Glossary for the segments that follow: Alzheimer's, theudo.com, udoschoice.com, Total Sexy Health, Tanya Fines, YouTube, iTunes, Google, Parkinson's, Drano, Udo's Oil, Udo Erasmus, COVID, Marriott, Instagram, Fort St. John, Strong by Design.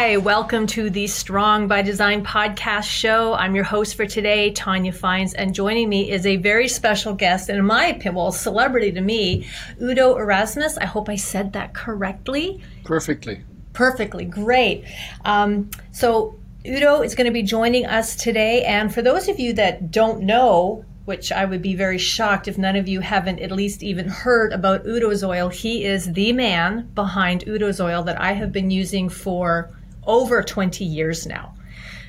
Hi, welcome to the Strong by Design podcast show. I'm your host for today, Tanya Fines, and joining me is a very special guest, and in my opinion, well, celebrity to me, Udo Erasmus. I hope I said that correctly. Perfectly. Great. So Udo is going to be joining us today, and for those of you that don't know, which I would be very shocked if none of you haven't at least even heard about Udo's Oil. He is the man behind Udo's Oil that I have been using for over 20 years now.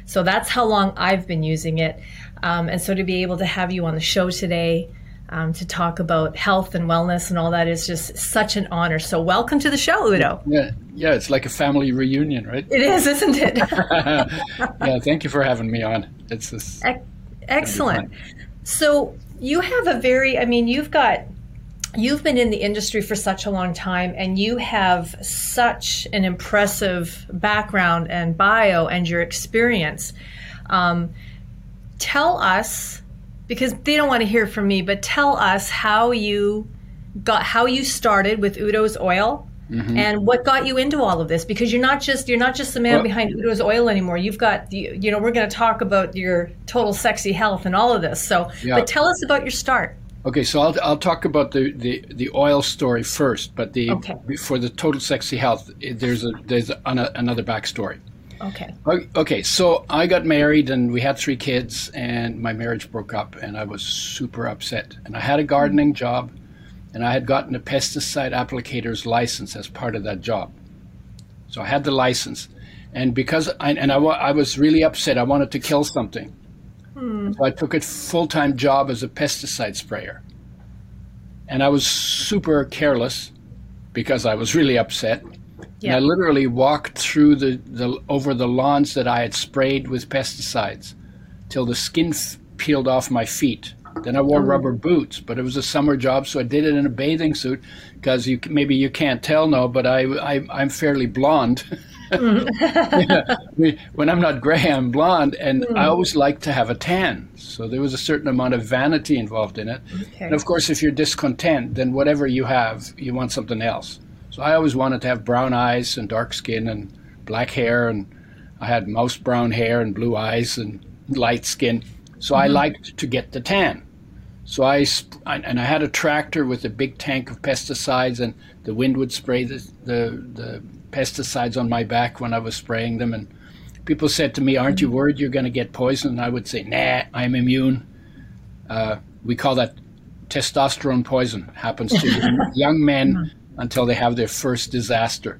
So that's how long I've been using it. And so to be able to have you on the show today to talk about health and wellness and all that is just such an honor. So welcome to the show, Udo. Yeah, it's like a family reunion, right? It is, isn't it? Yeah, thank you for having me on. Excellent. So you have a very, you've been in the industry for such a long time, and you have such an impressive background and bio and your experience. Tell us, because they don't want to hear from me, but tell us how you started with Udo's Oil. Mm-hmm. And what got you into all of this? Because you're not just the man behind Udo's Oil anymore. You've got, we're going to talk about your Total Sexy Health and all of this. So, yeah. But tell us about your start. Okay, so I'll talk about the oil story first. But for the Total Sexy Health, there's another backstory. Okay, so I got married and we had 3 kids, and my marriage broke up, and I was super upset. And I had a gardening job. And I had gotten a pesticide applicator's license as part of that job. So I had the license. And because I was really upset, I wanted to kill something. So I took a full-time job as a pesticide sprayer. And I was super careless because I was really upset. Yeah. And I literally walked through over the lawns that I had sprayed with pesticides till the skin peeled off my feet. Then I wore rubber boots, but it was a summer job, so I did it in a bathing suit because maybe you can't tell now, but I'm fairly blonde. When I'm not gray, I'm blonde, and I always like to have a tan. So there was a certain amount of vanity involved in it. Okay. And of course, if you're discontent, then whatever you have, you want something else. So I always wanted to have brown eyes and dark skin and black hair, and I had mouse brown hair and blue eyes and light skin. So I liked to get the tan. So I had a tractor with a big tank of pesticides, and the wind would spray the pesticides on my back when I was spraying them. And people said to me, "Aren't you worried you're going to get poisoned?" And I would say, "Nah, I'm immune." We call that testosterone poison. It happens to young men until they have their first disaster.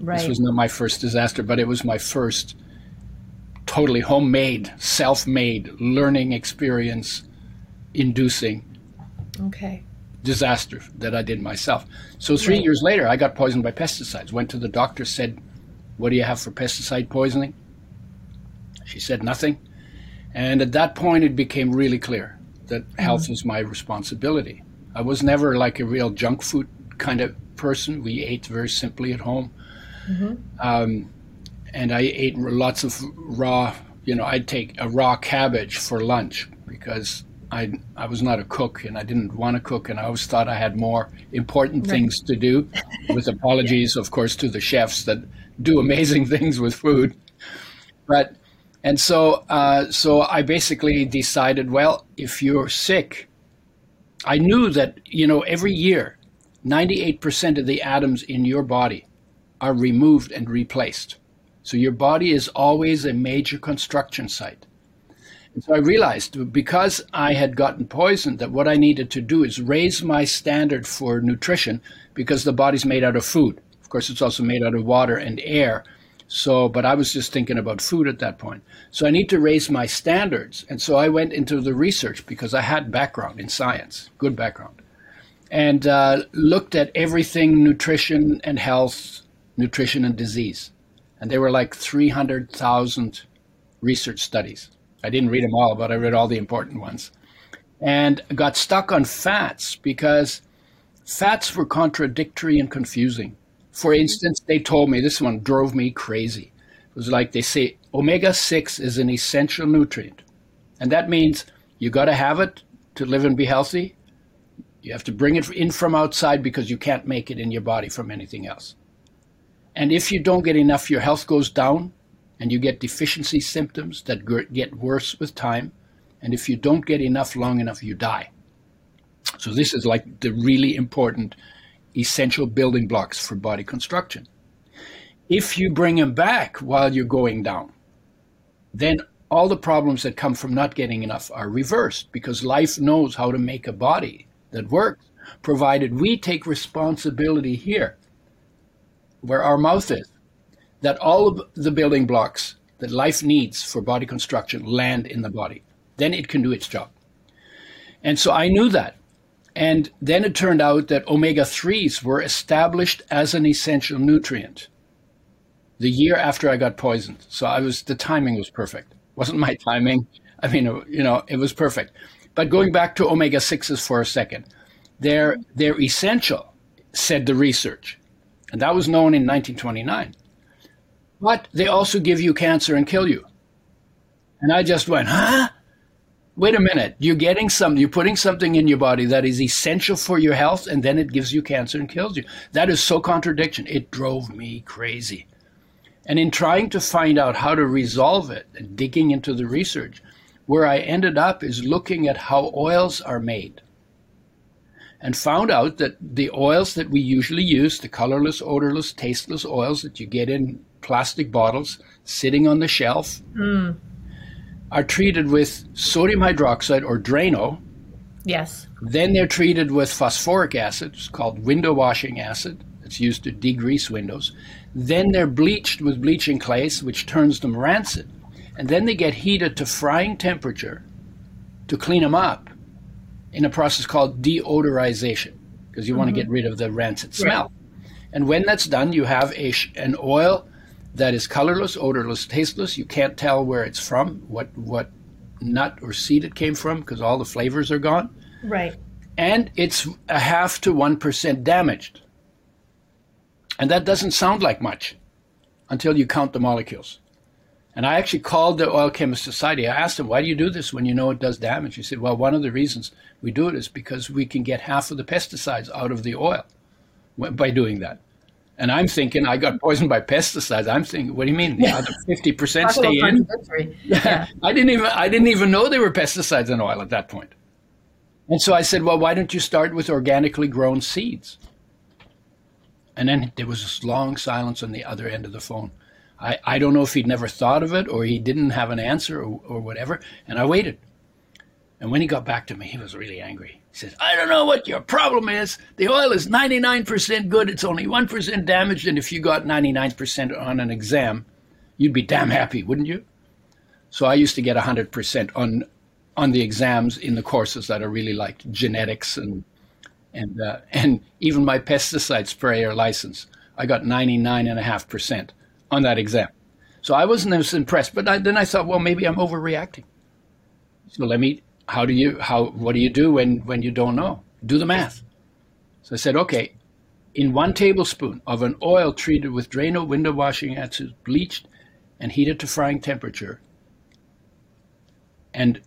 Right. This was not my first disaster, but it was my first totally homemade, self-made learning experience inducing disaster that I did myself. So 3 years later, I got poisoned by pesticides. Went to the doctor, said, "What do you have for pesticide poisoning?" She said nothing. And at that point, it became really clear that health was my responsibility. I was never like a real junk food kind of person. We ate very simply at home. And I ate lots of raw, I'd take a raw cabbage for lunch because I was not a cook and I didn't want to cook, and I always thought I had more important things to do, with apologies, of course, to the chefs that do amazing things with food. So I basically decided, well, if you're sick, I knew that, every year, 98% of the atoms in your body are removed and replaced. So your body is always a major construction site. And so I realized, because I had gotten poisoned, that what I needed to do is raise my standard for nutrition, because the body's made out of food. Of course, it's also made out of water and air. So, but I was just thinking about food at that point. So I need to raise my standards. And so I went into the research, because I had background in science, good background, and looked at everything nutrition and health, nutrition and disease. And there were like 300,000 research studies. I didn't read them all, but I read all the important ones. and got stuck on fats because fats were contradictory and confusing. For instance, they told me, this one drove me crazy. It was like they say omega-6 is an essential nutrient. And that means you got to have it to live and be healthy. You have to bring it in from outside because you can't make it in your body from anything else. And if you don't get enough, your health goes down and you get deficiency symptoms that get worse with time. And if you don't get enough long enough, you die. So this is like the really important essential building blocks for body construction. If you bring them back while you're going down, then all the problems that come from not getting enough are reversed, because life knows how to make a body that works, provided we take responsibility here, where our mouth is, that all of the building blocks that life needs for body construction land in the body. Then it can do its job. And so I knew that. And then it turned out that omega-3s were established as an essential nutrient the year after I got poisoned. So the timing was perfect. It wasn't my timing. I mean, you know, it was perfect. But going back to omega-6s for a second, they're essential, said the research. And that was known in 1929. But they also give you cancer and kill you. And I just went, huh? Wait a minute, you're putting something in your body that is essential for your health, and then it gives you cancer and kills you. That is so contradiction. It drove me crazy. And in trying to find out how to resolve it and digging into the research, where I ended up is looking at how oils are made, and found out that the oils that we usually use, the colorless, odorless, tasteless oils that you get in plastic bottles sitting on the shelf, are treated with sodium hydroxide or Drano. Yes. Then they're treated with phosphoric acid, it's called window washing acid. It's used to degrease windows. Then they're bleached with bleaching clays, which turns them rancid. And then they get heated to frying temperature to clean them up in a process called deodorization, because you want to get rid of the rancid smell. Right. And when that's done, you have an oil that is colorless, odorless, tasteless. You can't tell where it's from, what nut or seed it came from, because all the flavors are gone. Right. And it's a 0.5 to 1% damaged. And that doesn't sound like much until you count the molecules. And I actually called the Oil Chemist Society. I asked them, why do you do this when you know it does damage? He said, well, one of the reasons we do it is because we can get half of the pesticides out of the oil by doing that. And I'm thinking, I got poisoned by pesticides. I'm thinking, what do you mean? The other 50% stay in? Yeah. I didn't even know there were pesticides in oil at that point. And so I said, well, why don't you start with organically grown seeds? And then there was this long silence on the other end of the phone. I don't know if he'd never thought of it, or he didn't have an answer, or whatever. And I waited. And when he got back to me, he was really angry. He says, I don't know what your problem is. The oil is 99% good. It's only 1% damaged. And if you got 99% on an exam, you'd be damn happy, wouldn't you? So I used to get 100% on the exams in the courses that I really liked, genetics and even my pesticide sprayer license. I got 99.5% on that exam. So I wasn't as impressed. But then I thought, well, maybe I'm overreacting. So what do you do when you don't know? Do the math. So I said, okay, in 1 tablespoon of an oil treated with Drano, window washing acid, bleached and heated to frying temperature, and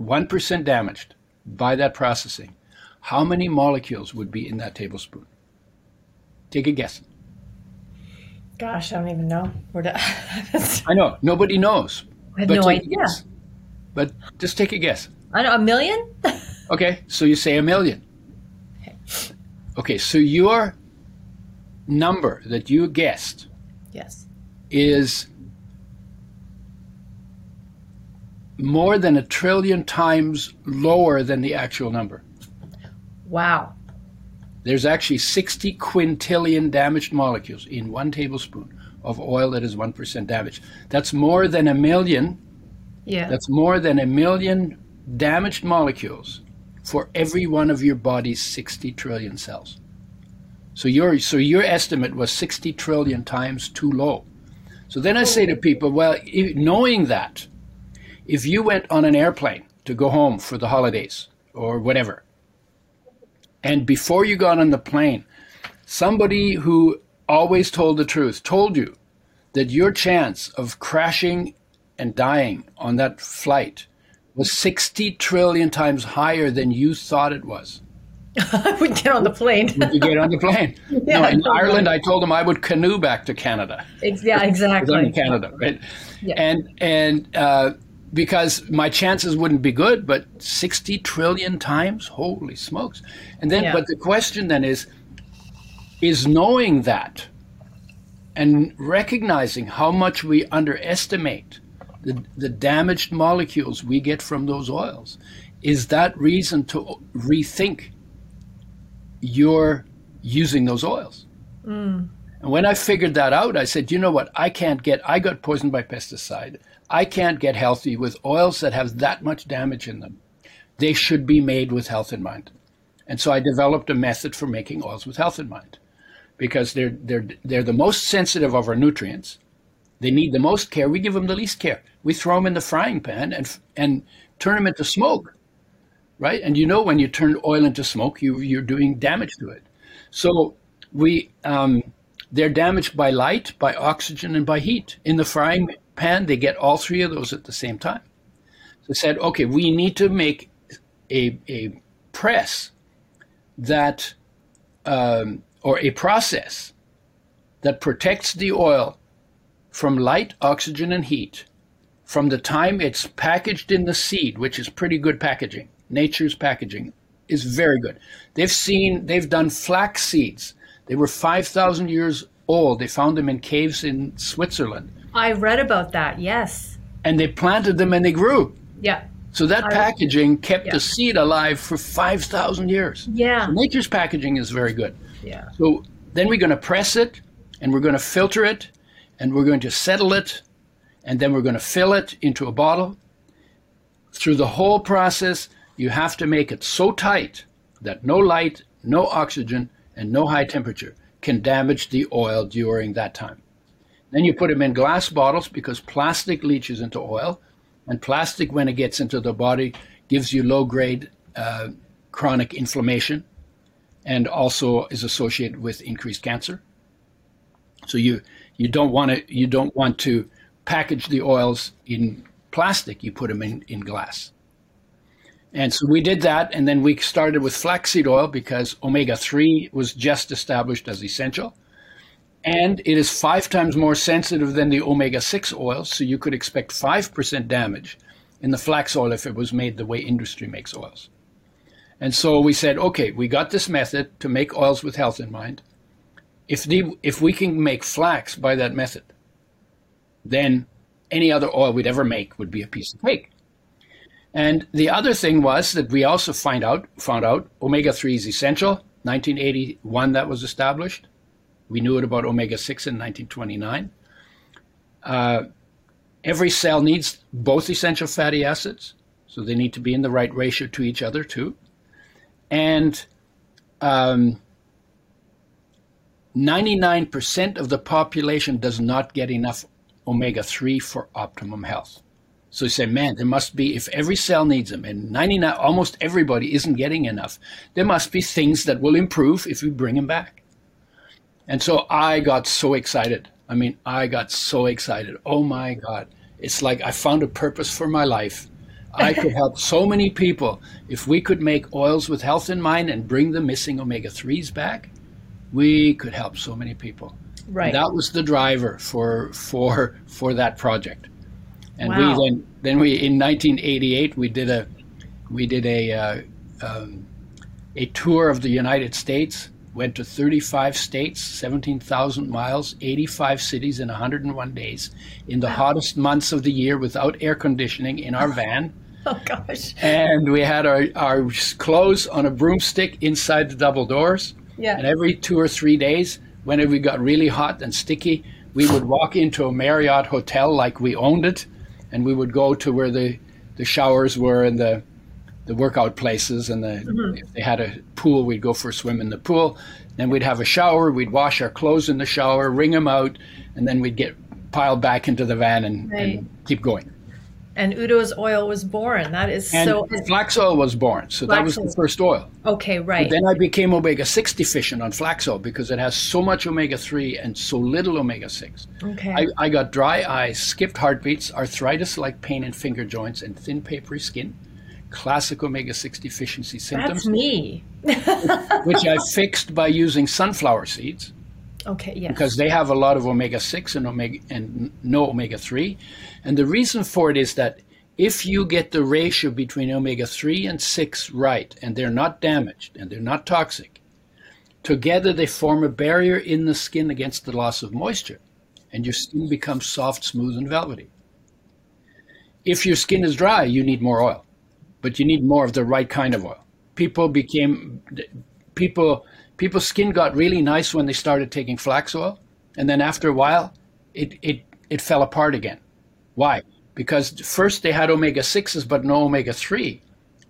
1% damaged by that processing, how many molecules would be in that tablespoon? Take a guess. Gosh, I don't even know. I know, nobody knows. I have no idea. But just take a guess. I don't know, 1 million? Okay, so you say 1 million. Okay, so your number that you guessed, yes, is more than 1 trillion times lower than the actual number. Wow. There's actually 60 quintillion damaged molecules in 1 tablespoon of oil that is 1% damaged. That's more than 1 million. Yeah. That's more than 1 million damaged molecules for every one of your body's 60 trillion cells. So your estimate was 60 trillion times too low. So then I say to people, well, knowing that, if you went on an airplane to go home for the holidays or whatever. And before you got on the plane, somebody who always told the truth told you that your chance of crashing and dying on that flight was 60 trillion times higher than you thought it was. I would get on the plane. Would you get on the plane? Yeah, no, in totally. Ireland, I told them I would canoe back to Canada. Yeah, exactly. I'm in Canada, right? Yeah. And because my chances wouldn't be good, but 60 trillion times, holy smokes! And then, yeah. But the question then is knowing that and recognizing how much we underestimate the damaged molecules we get from those oils, is that reason to rethink you're using those oils. Mm. And when I figured that out, I said, you know what, I got poisoned by pesticide. I can't get healthy with oils that have that much damage in them. They should be made with health in mind. And so I developed a method for making oils with health in mind, because they're the most sensitive of our nutrients. They need the most care. We give them the least care. We throw them in the frying pan and turn them into smoke. Right? And you know, when you turn oil into smoke, you're doing damage to it. So they're damaged by light, by oxygen, and by heat. In the frying pan, they get all three of those at the same time. So I said, okay, we need to make a press that, or a process that protects the oil from light, oxygen, and heat from the time it's packaged in the seed, which is pretty good packaging. Nature's packaging is very good. They've done flax seeds. They were 5,000 years old. They found them in caves in Switzerland. I read about that, yes. And they planted them and they grew. Yeah. So that packaging kept the seed alive for 5,000 years. Yeah. So nature's packaging is very good. Yeah. So then we're going to press it, and we're going to filter it, and we're going to settle it, and then we're going to fill it into a bottle. Through the whole process, you have to make it so tight that no light, no oxygen, and no high temperature can damage the oil during that time. Then you put them in glass bottles, because plastic leaches into oil, and plastic, when it gets into the body, gives you low-grade chronic inflammation, and also is associated with increased cancer. So you don't want to package the oils in plastic. You put them in glass. And so we did that, and then we started with flaxseed oil, because omega-3 was just established as essential. And it is 5 times more sensitive than the omega-6 oil, so you could expect 5% damage in the flax oil if it was made the way industry makes oils. And so we said, okay, we got this method to make oils with health in mind. If we can make flax by that method, then any other oil we'd ever make would be a piece of cake. And the other thing was that we also found out omega-3 is essential. 1981, that was established. We knew it about omega-6 in 1929. Every cell needs both essential fatty acids, so they need to be in the right ratio to each other too. And 99% of the population does not get enough omega-3 for optimum health. So you say, man, there must be, if every cell needs them, and almost everybody isn't getting enough, there must be things that will improve if we bring them back. And so I got so excited. I mean, I got so excited. Oh my God. It's like I found a purpose for my life. I could help so many people. If we could make oils with health in mind and bring the missing omega-3s back, we could help so many people. Right. And that was the driver for that project. And wow. We then in 1988 we did a tour of the United States, went to 35 states, 17,000 miles, 85 cities in 101 days, in the hottest months of the year, without air conditioning, in our van. Oh gosh. And we had our clothes on a broomstick inside the double doors. Yeah. And every 2 or 3 days, when it got really hot and sticky, we would walk into a Marriott hotel like we owned it. And we would go to where the showers were and the workout places, and if they had a pool, we'd go for a swim in the pool. Then we'd have a shower, we'd wash our clothes in the shower, wring them out, and then we'd get piled back into the van and keep going. And Udo's oil was born. That is so. And flax oil was born. So that was the first oil. Okay, right. But then I became omega-6 deficient on flax oil because it has so much omega-3 and so little omega-6. Okay. I got dry eyes, skipped heartbeats, arthritis-like pain in finger joints, and thin, papery skin. Classic omega-6 deficiency symptoms. That's me. Which I fixed by using sunflower seeds. Okay, yes. Because they have a lot of omega-6 and no omega-3. And the reason for it is that if you get the ratio between omega-3 and 6 right, and they're not damaged, and they're not toxic, together they form a barrier in the skin against the loss of moisture, and your skin becomes soft, smooth, and velvety. If your skin is dry, you need more oil, but you need more of the right kind of oil. People's skin got really nice when they started taking flax oil, and then after a while, it fell apart again. Why? Because first they had omega-6s but no omega-3.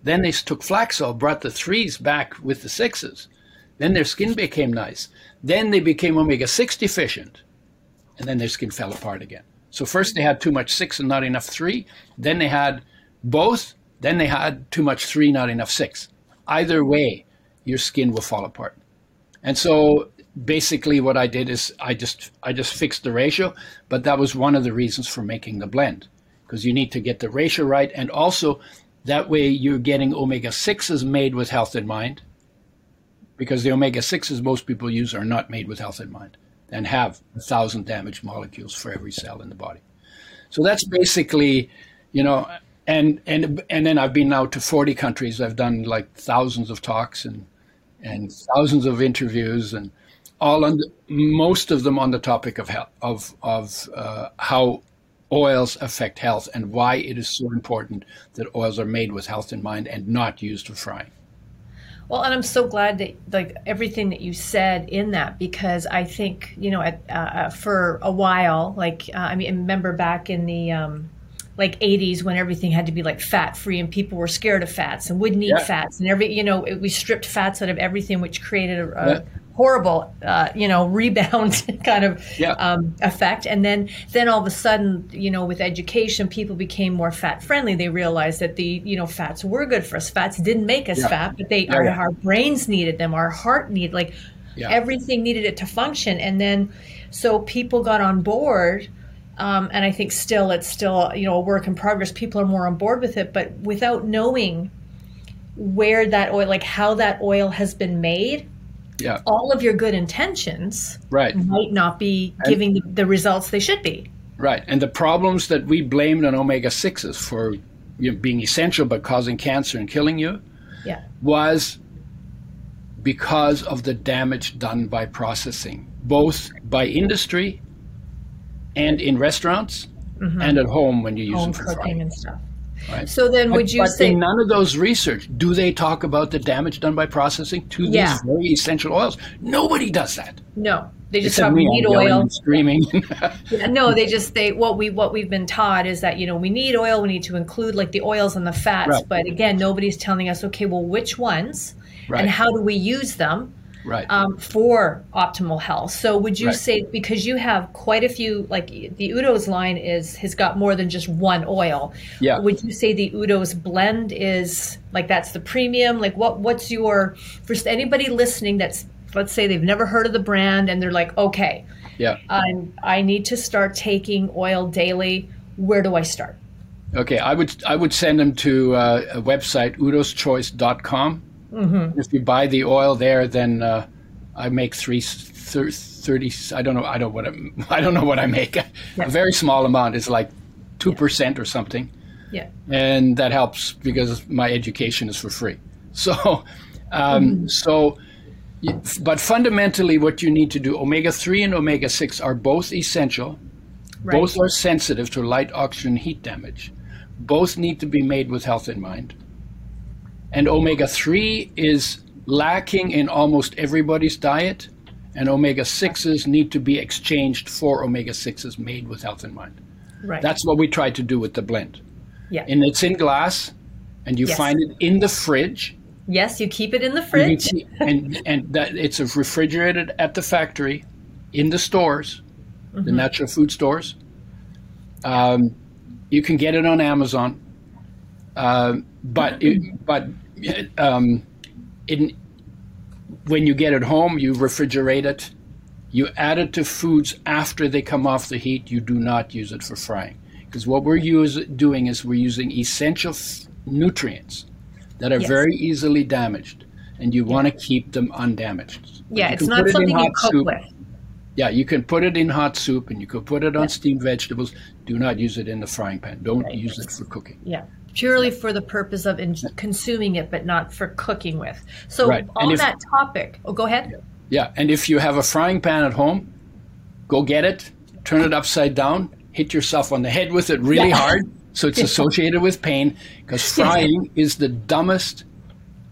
Then they took flax oil, brought the 3s back with the 6s. Then their skin became nice. Then they became omega-6 deficient, and then their skin fell apart again. So first they had too much 6 and not enough 3. Then they had both. Then they had too much 3, not enough 6. Either way, your skin will fall apart. And so basically what I did is I just fixed the ratio, but that was one of the reasons for making the blend, because you need to get the ratio right. And also that way you're getting omega-6s made with health in mind, because the omega-6s most people use are not made with health in mind and have 1,000 damaged molecules for every cell in the body. So that's basically, you know, and then I've been now to 40 countries. I've done like thousands of talks and thousands of interviews, and all on the, most of them on the topic of health, of how oils affect health and why it is so important that oils are made with health in mind and not used for frying. Well, and I'm so glad that like everything that you said in that, because I think, you know, for a while, like I mean, I remember back in the like 80s when everything had to be like fat free and people were scared of fats and wouldn't eat fats and every, you know, we stripped fats out of everything, which created a horrible, you know, rebound kind of effect. And then all of a sudden, you know, with education, people became more fat friendly. They realized that the, you know, fats were good for us. Fats didn't make us fat, but they our brains needed them. Our heart needed, like everything needed it to function. And then, so people got on board. And I think it's still, you know, a work in progress. People are more on board with it, but without knowing where that oil, like how that oil has been made, all of your good intentions might not be giving the results they should be. Right. And the problems that we blamed on omega-6s for, you know, being essential but causing cancer and killing you was because of the damage done by processing, both by industry and in restaurants and at home when you use them for cooking and stuff. Right. So then would you say in none of those research, do they talk about the damage done by processing to these very essential oils? Nobody does that. No, they just talk, we need oil. And screaming. No, they just say, what we've been taught is that, you know, we need oil, we need to include like the oils and the fats. Right. But again, nobody's telling us, okay, well, which ones and how do we use them? Right. For optimal health. So would you say, because you have quite a few, like the Udo's line has got more than just one oil. Yeah. Would you say the Udo's blend is like, that's the premium? Like what's your, for anybody listening that's, let's say they've never heard of the brand and they're like, okay, I need to start taking oil daily. Where do I start? Okay. I would send them to a website, udoschoice.com. If you buy the oil there, then I make 30. I don't know what I make. A very small amount is like 2% or something. Yeah, and that helps because my education is for free. So, but fundamentally, what you need to do: omega-3 and omega-6 are both essential. Right. Both are sensitive to light, oxygen, heat damage. Both need to be made with health in mind. And omega-3 is lacking in almost everybody's diet, and omega-6s need to be exchanged for omega-6s made with health in mind. Right. That's what we try to do with the blend. Yeah. And it's in glass, and you find it in the fridge. Yes, you keep it in the fridge. And that it's refrigerated at the factory, in the stores, the natural food stores. You can get it on Amazon, when you get it home, you refrigerate it. You add it to foods after they come off the heat. You do not use it for frying, because what we're doing is we're using essential nutrients that are very easily damaged, and you want to keep them undamaged. Yeah, it's not something you cook with. Yeah, you can put it in hot soup, and you can put it on steamed vegetables. Do not use it in the frying pan. Don't use it for cooking. Yeah, purely for the purpose of consuming it, but not for cooking with. So on that topic, oh, go ahead. Yeah, and if you have a frying pan at home, go get it, turn it upside down, hit yourself on the head with it really hard, so it's associated with pain, because frying is the dumbest,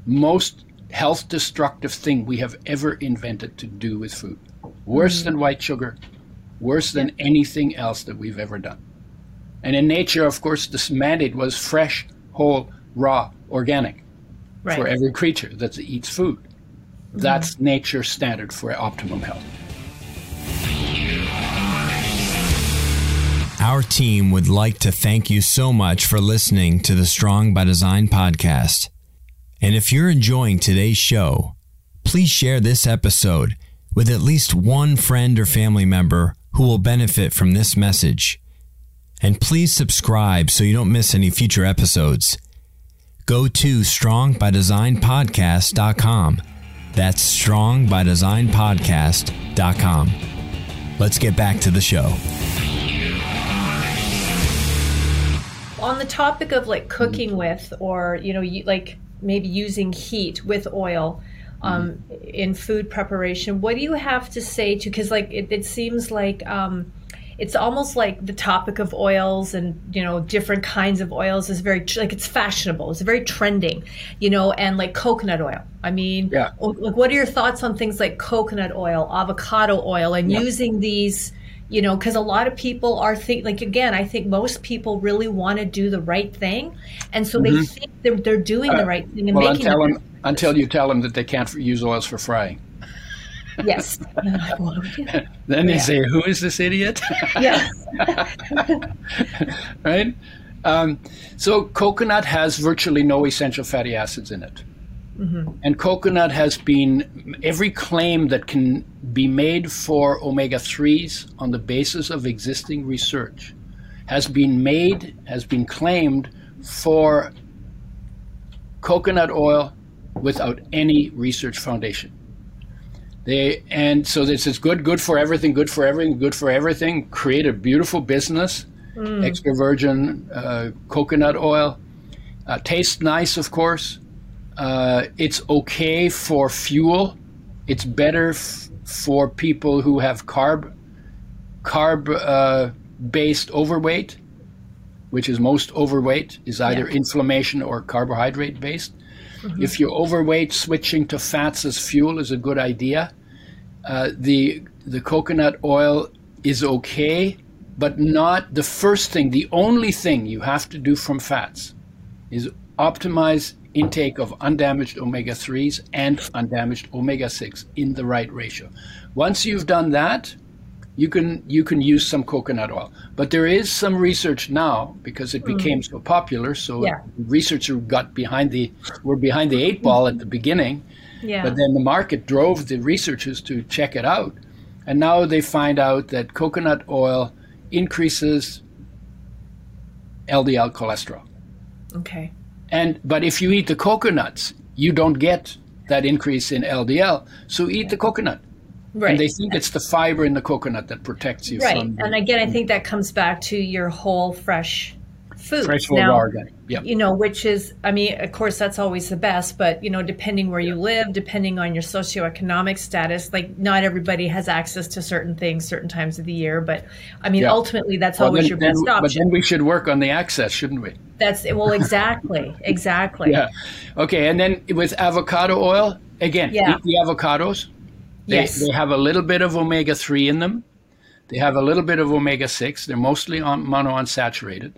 most health-destructive thing we have ever invented to do with food. Worse than white sugar, worse than anything else that we've ever done. And in nature, of course, this mandate was fresh, whole, raw, organic for every creature that eats food. That's nature's standard for optimum health. Our team would like to thank you so much for listening to the Strong by Design podcast. And if you're enjoying today's show, please share this episode with at least one friend or family member who will benefit from this message. And please subscribe so you don't miss any future episodes. Go to strongbydesignpodcast.com. That's strongbydesignpodcast.com. Let's get back to the show. On the topic of like cooking with, or, you know, like maybe using heat with oil, in food preparation, what do you have to say to, because like it seems like it's almost like the topic of oils and, you know, different kinds of oils is very, like, it's fashionable, it's very trending, you know, and like coconut oil. I mean, like, what are your thoughts on things like coconut oil, avocado oil, and using these, you know, because a lot of people are thinking, like, again, I think most people really want to do the right thing. And so they think they're doing the right thing and making it. Until you tell them that they can't use oils for frying. Yes. Then they say, who is this idiot? Yes. Right? So coconut has virtually no essential fatty acids in it. And coconut has been, every claim that can be made for omega-3s on the basis of existing research has been made, has been claimed for coconut oil without any research foundation. And so this is good for everything, create a beautiful business, extra virgin coconut oil, tastes nice, of course. It's okay for fuel. It's better for people who have carb-based overweight, which is most overweight, is either inflammation or carbohydrate-based. If you're overweight, switching to fats as fuel is a good idea. The coconut oil is okay, but not the first thing. The only thing you have to do from fats is optimize intake of undamaged omega-3s and undamaged omega-6 in the right ratio. Once you've done that, you can use some coconut oil. But there is some research now, because it became so popular, so researchers were behind the eight ball at the beginning, but then the market drove the researchers to check it out. And now they find out that coconut oil increases LDL cholesterol. Okay. But if you eat the coconuts, you don't get that increase in LDL, so eat the coconut. Right. And they think it's the fiber in the coconut that protects you from... Right. And again, I think that comes back to your whole fresh food. Fresh food, raw, organic. Yeah. You know, which is, I mean, of course, that's always the best, but, you know, depending where you live, depending on your socioeconomic status, like, not everybody has access to certain things certain times of the year, but, I mean, ultimately, that's always your best option. But then we should work on the access, shouldn't we? That's, well, exactly, exactly. Yeah. Okay, and then with avocado oil, again, eat the avocados. They have a little bit of omega-3 in them. They have a little bit of omega-6. They're mostly monounsaturated.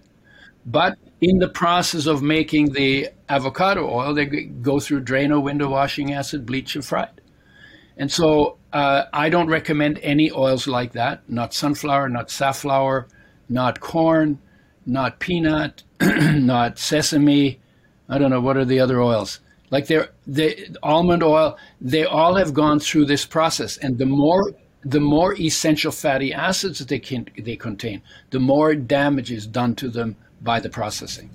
But in the process of making the avocado oil, they go through Drano, window washing acid, bleach, and fried. And so I don't recommend any oils like that, not sunflower, not safflower, not corn, not peanut, not sesame. I don't know, what are the other oils? Like the almond oil, they all have gone through this process. And the more essential fatty acids that they contain, the more damage is done to them by the processing.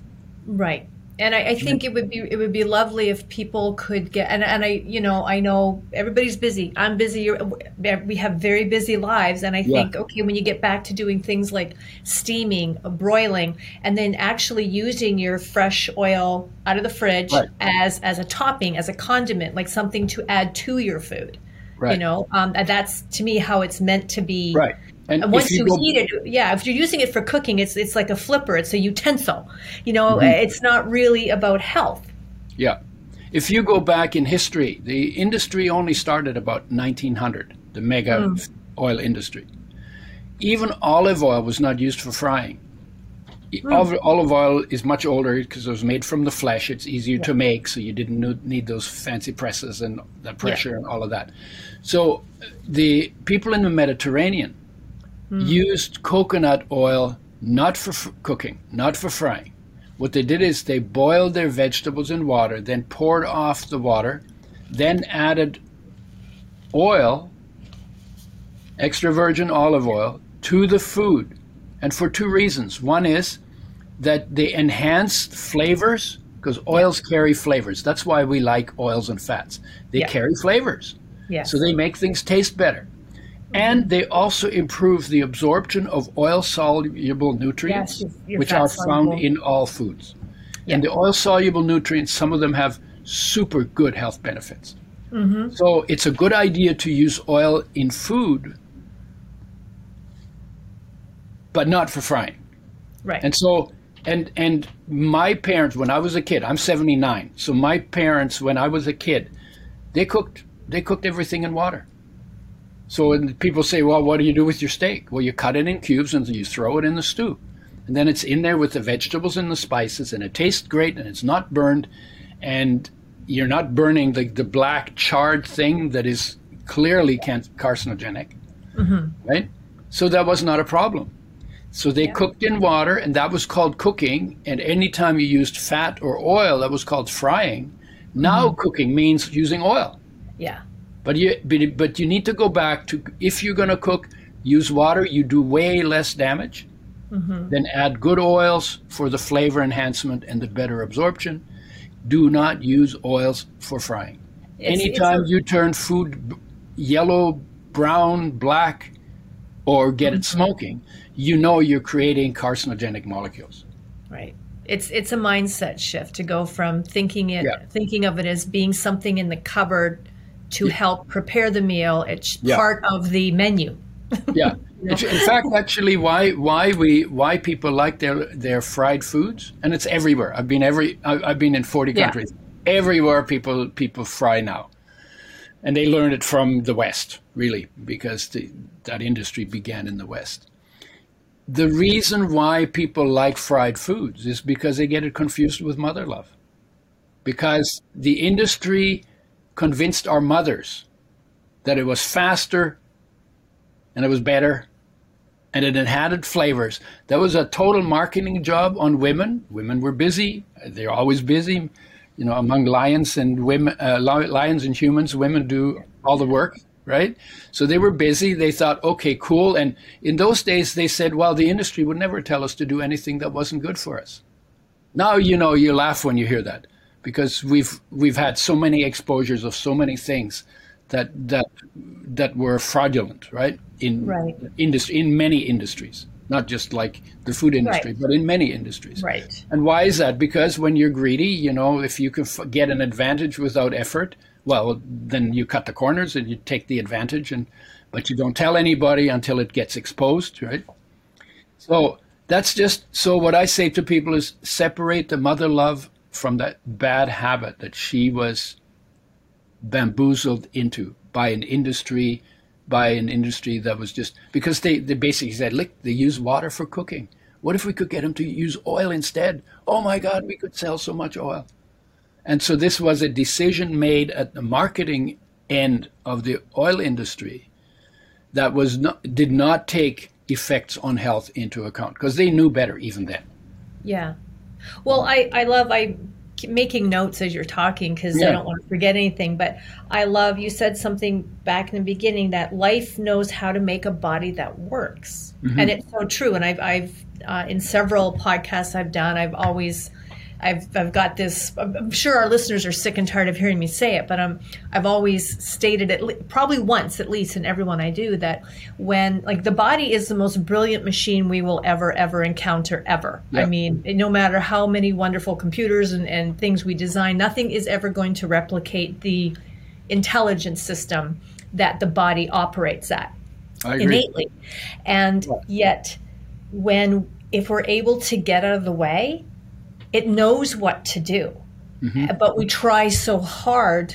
Right. And I think it would be lovely if people could get, and I know everybody's busy. I'm busy. We have very busy lives. And I think, okay, when you get back to doing things like steaming, broiling, and then actually using your fresh oil out of the fridge as a topping, as a condiment, like something to add to your food, you know, and that's to me how it's meant to be. Right. And once you heat it, if you're using it for cooking, it's like a flipper. It's a utensil. You know, it's not really about health. Yeah. If you go back in history, the industry only started about 1900, the mega oil industry. Even olive oil was not used for frying. Olive oil is much older because it was made from the flesh. It's easier to make, so you didn't need those fancy presses and the pressure and all of that. So the people in the Mediterranean used coconut oil not for cooking, not for frying. What they did is they boiled their vegetables in water, then poured off the water, then added oil, extra virgin olive oil, to the food. And for two reasons. One is that they enhanced flavors, because oils carry flavors. That's why we like oils and fats. They carry flavors. So they make things taste better. And they also improve the absorption of oil-soluble nutrients, which are found in all foods. Yeah. And the oil-soluble nutrients, some of them have super good health benefits. So it's a good idea to use oil in food, but not for frying. Right. And so, and my parents, when I was a kid, I'm 79. So my parents, when I was a kid, they cooked everything in water. So people say, well, what do you do with your steak? Well, you cut it in cubes and you throw it in the stew. And then it's in there with the vegetables and the spices, and it tastes great, and it's not burned, and you're not burning the black charred thing that is clearly carcinogenic, right? So that was not a problem. So they cooked in water, and that was called cooking, and any time you used fat or oil, that was called frying. Now cooking means using oil. Yeah. But you need to go back to, if you're going to cook, use water. You do way less damage. Then add good oils for the flavor enhancement and the better absorption. Do not use oils for frying. Anytime you turn food yellow, brown, black, or get it smoking, you know you're creating carcinogenic molecules. Right. It's a mindset shift to go from thinking of it as being something in the cupboard to help prepare the meal. It's part of the menu. In fact, actually, why people like their fried foods, and it's everywhere. I've been in 40 countries. Everywhere people fry now, and they learned it from the West, really, because that industry began in the West. The reason why people like fried foods is because they get it confused with mother love, because the industry convinced our mothers that it was faster and it was better and it had flavors. That was a total marketing job on women. Women were busy. They're always busy. You know, among lions and women, lions and humans, women do all the work, right? So they were busy. They thought, okay, cool. And in those days, they said, well, the industry would never tell us to do anything that wasn't good for us. Now, you know, you laugh when you hear that, because we've had so many exposures of so many things that were fraudulent, right? In many industries, not just like the food industry, but in many industries. Right. And why is that? Because when you're greedy, you know, if you can get an advantage without effort, well, then you cut the corners and you take the advantage, but you don't tell anybody until it gets exposed, right? So that's just, so what I say to people is separate the mother love from that bad habit that she was bamboozled into by an industry that was just, because they basically said, look, they use water for cooking. What if we could get them to use oil instead? Oh my God, we could sell so much oil. And so this was a decision made at the marketing end of the oil industry that did not take effects on health into account, because they knew better even then. Yeah. Well, I keep making notes as you're talking because I don't want to forget anything, but I love, you said something back in the beginning that life knows how to make a body that works. Mm-hmm. And it's so true. And I've in several podcasts I've done, I've got this, I'm sure our listeners are sick and tired of hearing me say it, but I've always stated it probably once at least in everyone I do that when like the body is the most brilliant machine we will ever encounter ever. Yeah. I mean, no matter how many wonderful computers and things we design, nothing is ever going to replicate the intelligence system that the body operates at innately. And yet if we're able to get out of the way, it knows what to do, mm-hmm. but we try so hard.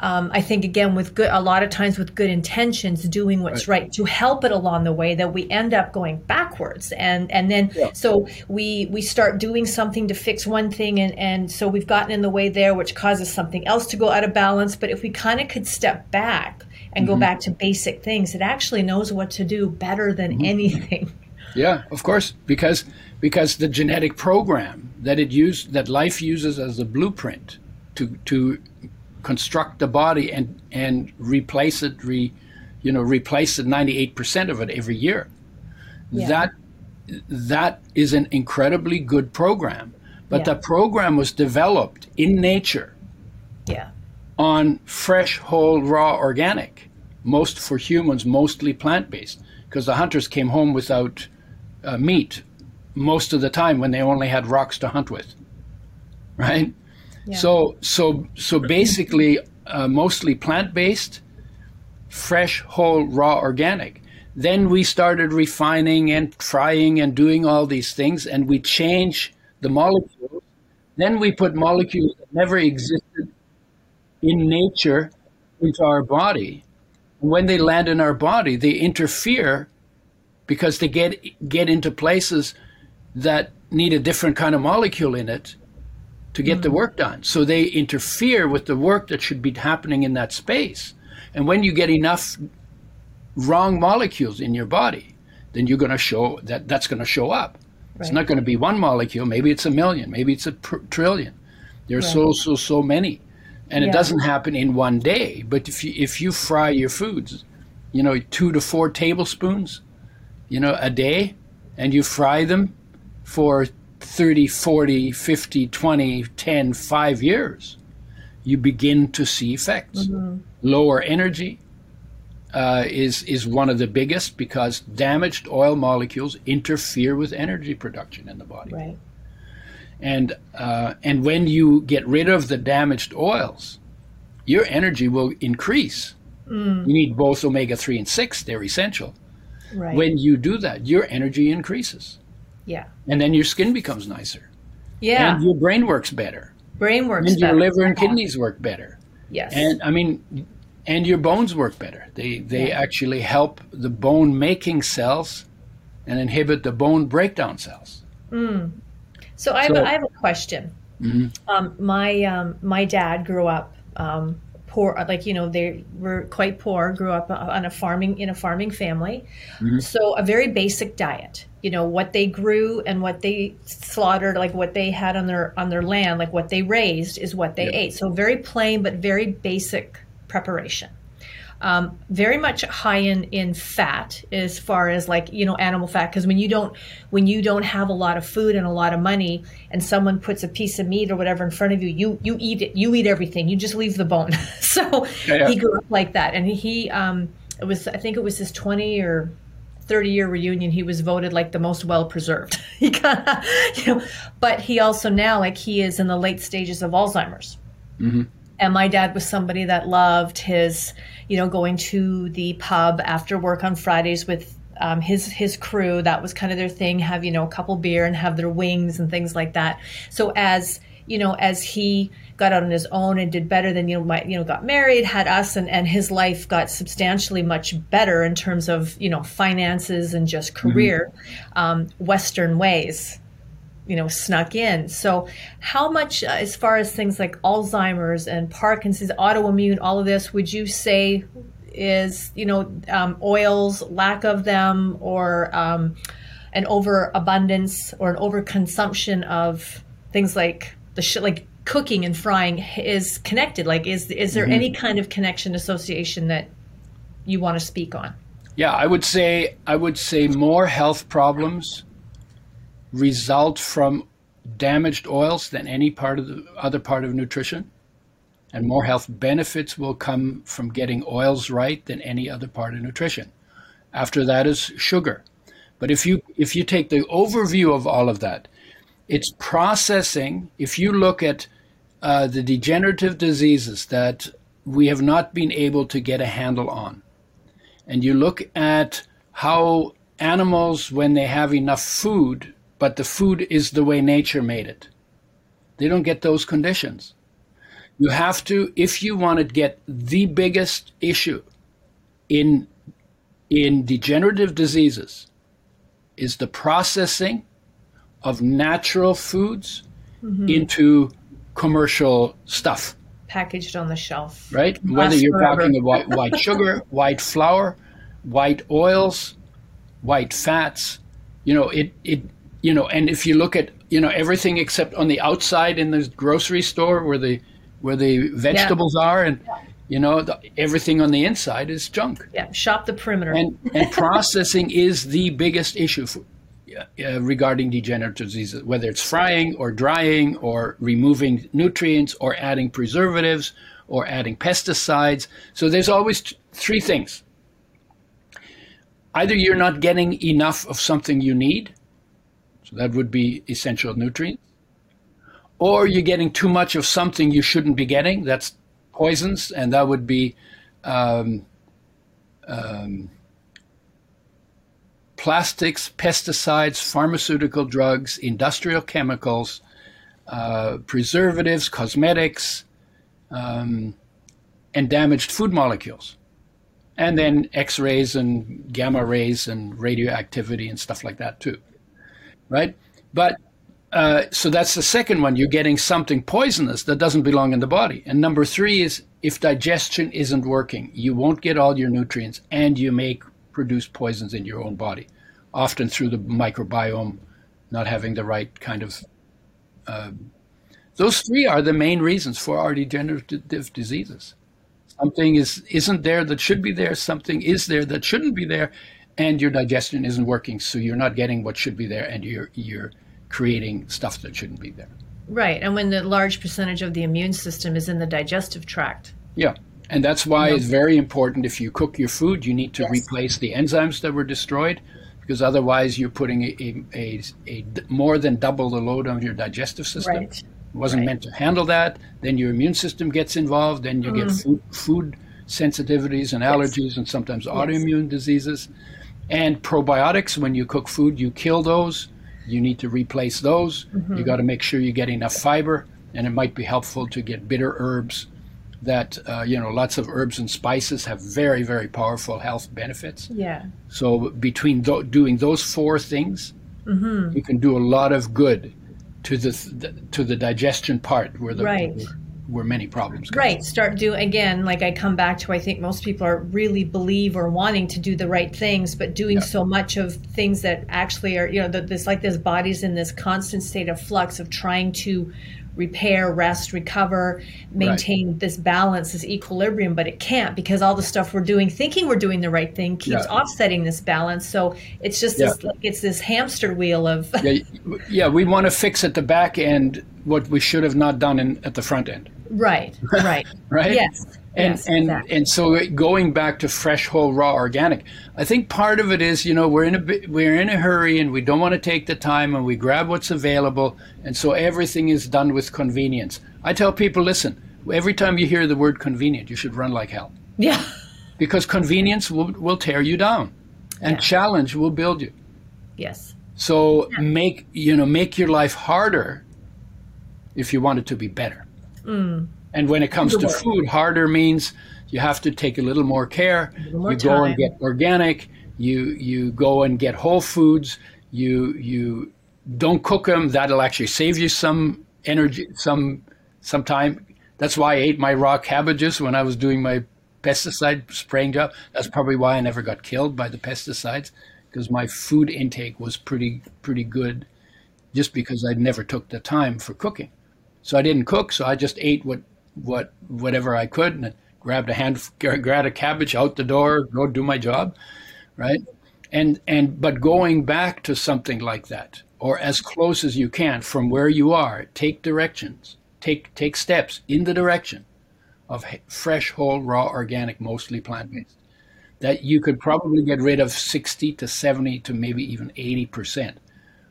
I think again, a lot of times with good intentions, doing what's right to help it along the way, that we end up going backwards, and then so we start doing something to fix one thing, and so we've gotten in the way there, which causes something else to go out of balance. But if we kind of could step back and mm-hmm. go back to basic things, it actually knows what to do better than mm-hmm. anything. Yeah, of course, because the genetic program that life uses as a blueprint to construct the body and replace it 98% of it every year. Yeah. That is an incredibly good program, but the program was developed in nature. Yeah. On fresh, whole, raw, organic, mostly plant-based, because the hunters came home without meat most of the time when they only had rocks to hunt with, right? Yeah. So basically mostly plant-based, fresh, whole, raw, organic. Then we started refining and frying and doing all these things, and we change the molecules. Then we put molecules that never existed in nature into our body. When they land in our body, they interfere because they get into places that need a different kind of molecule in it to get mm-hmm. the work done. So they interfere with the work that should be happening in that space. And when you get enough wrong molecules in your body, then you're going to show that's going to show up. Right. It's not going to be one molecule. Maybe it's a million. Maybe it's a trillion. There's so many. And it doesn't happen in one day. But if you fry your foods, 2 to 4 tablespoons, a day, and you fry them for 30, 40, 50, 20, 10, 5 years, you begin to see effects. Mm-hmm. Lower energy is one of the biggest, because damaged oil molecules interfere with energy production in the body. Right. And when you get rid of the damaged oils, your energy will increase. Mm. You need both omega-3 and 6. They're essential. Right. When you do that, your energy increases. Yeah. And then your skin becomes nicer. Yeah. And your brain works better. And your liver and kidneys work better. Yes. And and your bones work better. They actually help the bone-making cells and inhibit the bone breakdown cells. Mm. So I have a question. Mm-hmm. My dad grew up poor, they were quite poor. Grew up on a farming family. Mm-hmm. So a very basic diet. What they grew and what they slaughtered, like what they had on their land, like what they raised, is what they ate. So very plain but very basic preparation. Very much high in fat, as far as animal fat, because when you don't have a lot of food and a lot of money, and someone puts a piece of meat or whatever in front of you, you eat it. You eat everything. You just leave the bone. So he grew up like that, and he I think it was his 20 or 30-year reunion. He was voted like the most well preserved. He kinda, but he also now he is in the late stages of Alzheimer's. Mm-hmm. And my dad was somebody that loved his, going to the pub after work on Fridays with his crew. That was kind of their thing, have, a couple beer and have their wings and things like that. So as he got out on his own and did better than, got married, had us, and his life got substantially much better in terms of, finances and just career, mm-hmm. Western ways, snuck in. So how much, as far as things like Alzheimer's and Parkinson's, autoimmune, all of this, would you say is, oils, lack of them, or an overabundance or an overconsumption of things like the shit, like cooking and frying is connected. Like, is there any kind of connection, association that you want to speak on? Yeah, I would say more health problems result from damaged oils than any part of the other part of nutrition, and more health benefits will come from getting oils right than any other part of nutrition. After that is sugar. But if you take the overview of all of that, it's processing. If you look at the degenerative diseases that we have not been able to get a handle on, and you look at how animals, when they have enough food, but the food is the way nature made it, they don't get those conditions. You have to, if you want to get the biggest issue in degenerative diseases, is the processing of natural foods into commercial stuff. Packaged on the shelf. Right? Whether you're talking about white sugar, white flour, white oils, white fats, you know, and if you look at, you know, everything except on the outside in the grocery store where the vegetables are, and you know, everything on the inside is junk. Yeah, shop the perimeter. And processing is the biggest issue for, regarding degenerative diseases, whether it's frying or drying or removing nutrients or adding preservatives or adding pesticides. So there's always three things. Either you're not getting enough of something you need, so that would be essential nutrients, or you're getting too much of something you shouldn't be getting, that's poisons, and that would be plastics, pesticides, pharmaceutical drugs, industrial chemicals, preservatives, cosmetics, and damaged food molecules. And then X-rays and gamma rays and radioactivity and stuff like that too, right? But so that's the second one. You're getting something poisonous that doesn't belong in the body. And number three is, if digestion isn't working, you won't get all your nutrients, and you may produce poisons in your own body, often through the microbiome not having the right kind of... Those three are the main reasons for our degenerative diseases. Something isn't there that should be there, something is there that shouldn't be there, and your digestion isn't working, so you're not getting what should be there, and you're creating stuff that shouldn't be there. Right, and when the large percentage of the immune system is in the digestive tract. Yeah, and that's why it's very important, if you cook your food, you need to replace the enzymes that were destroyed, because otherwise you're putting a more than double the load on your digestive system. Right. It wasn't meant to handle that. Then your immune system gets involved, then you get food sensitivities and allergies and sometimes autoimmune diseases. And probiotics, when you cook food, you kill those. You need to replace those. You got to make sure you get enough fiber, and it might be helpful to get bitter herbs. That you know, lots of herbs and spices have very, very powerful health benefits. Yeah. So between doing those four things, you can do a lot of good to the digestion part, where the where many problems come. Right. Start doing, again, like I come back to, I think most people are really believe or wanting to do the right things, but doing so much of things that actually are, you know, this, like this body's in this constant state of flux of trying to repair, rest, recover, maintain this balance, this equilibrium, but it can't, because all the stuff we're doing, thinking we're doing the right thing, keeps offsetting this balance. So it's just this, like, it's this hamster wheel of... we want to fix at the back end what we should have not done at the front end. Right, right. Right? Yes. And so going back to fresh, whole, raw, organic, I think part of it is, you know, we're in a hurry, and we don't want to take the time, and we grab what's available, and so everything is done with convenience. I tell people, listen, every time you hear the word convenient, you should run like hell. Yeah. Because convenience will tear you down, and challenge will build you. Yes. So make your life harder if you want it to be better. Mm. And when it comes to food, harder means you have to take a little more care. You go and get organic. You go and get whole foods. You don't cook them. That'll actually save you some energy, some time. That's why I ate my raw cabbages when I was doing my pesticide spraying job. That's probably why I never got killed by the pesticides. because my food intake was pretty good just because I never took the time for cooking. So I didn't cook, so I just ate whatever I could, and I grabbed a cabbage out the door, go do my job, right? But going back to something like that, or as close as you can from where you are, take directions, take steps in the direction of fresh, whole, raw, organic, mostly plant-based, that you could probably get rid of 60 to 70 to maybe even 80%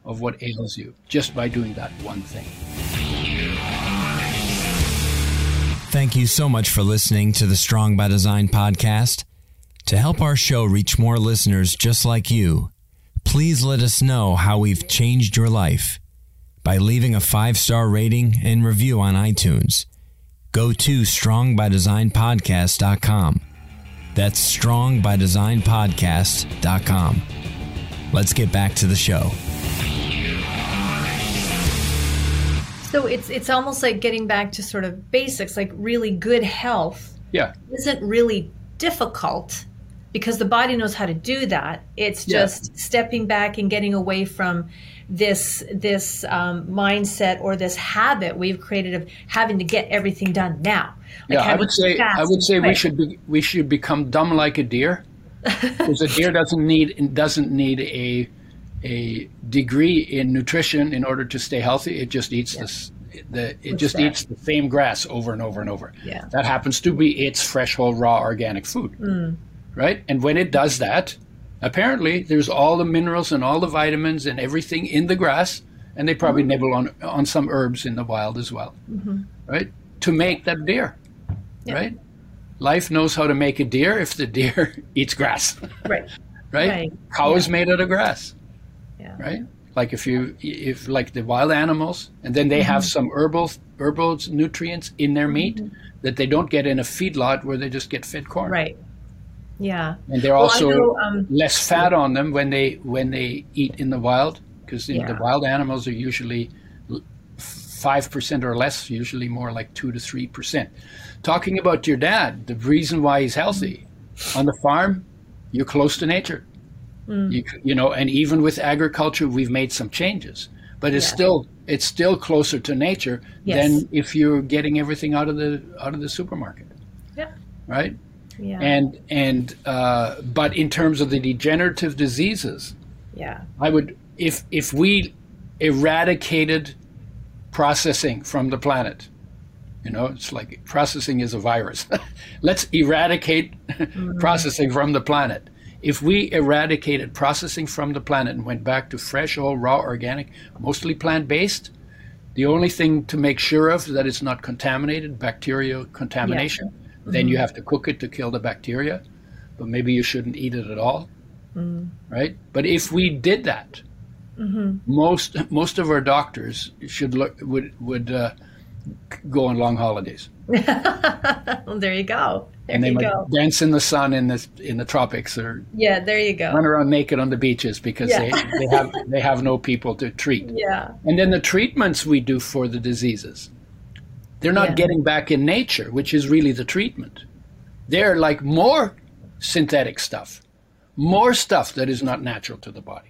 of what ails you just by doing that one thing. Thank you so much for listening to the Strong by Design podcast. To help our show reach more listeners just like you, please let us know how we've changed your life by leaving a 5-star rating and review on iTunes. Go to strongbydesignpodcast.com. That's strongbydesignpodcast.com. Let's get back to the show. So it's almost like getting back to sort of basics, like really good health. Yeah. Isn't really difficult because the body knows how to do that. It's just stepping back and getting away from this mindset or this habit we've created of having to get everything done now. Like I would say we should become dumb like a deer, because a deer doesn't need a degree in nutrition in order to stay healthy. It just eats eats the same grass over and over and over. Yeah. That happens to be its fresh, whole, raw, organic food, right? And when it does that, apparently there's all the minerals and all the vitamins and everything in the grass, and they probably nibble on some herbs in the wild as well, right? To make that deer, right? Life knows how to make a deer if the deer eats grass, right? Cow is made out of grass, right? Like if the wild animals, and then they have some herbal nutrients in their meat that they don't get in a feedlot where they just get fed corn. Right. Yeah. And they're also less fat on them when they eat in the wild, because the wild animals are usually 5% or less, usually more like 2 to 3%. Talking about your dad, the reason why he's healthy on the farm, you're close to nature. You know, and even with agriculture, we've made some changes, but it's still closer to nature than if you're getting everything out of the supermarket. Yeah. Right. Yeah. And but in terms of the degenerative diseases, I would, if we eradicated processing from the planet, you know, it's like processing is a virus. Let's eradicate processing from the planet. If we eradicated processing from the planet and went back to fresh, whole, raw, organic, mostly plant-based, the only thing to make sure of is that it's not contaminated, bacterial contamination. Yeah. Then you have to cook it to kill the bacteria, but maybe you shouldn't eat it at all, right? But if we did that, most of our doctors would go on long holidays. Well, there you go. Dance in the sun in the tropics, or there you go. Run around naked on the beaches because they have no people to treat. Yeah. And then the treatments we do for the diseases, they're not getting back in nature, which is really the treatment. They're like more synthetic stuff, more stuff that is not natural to the body,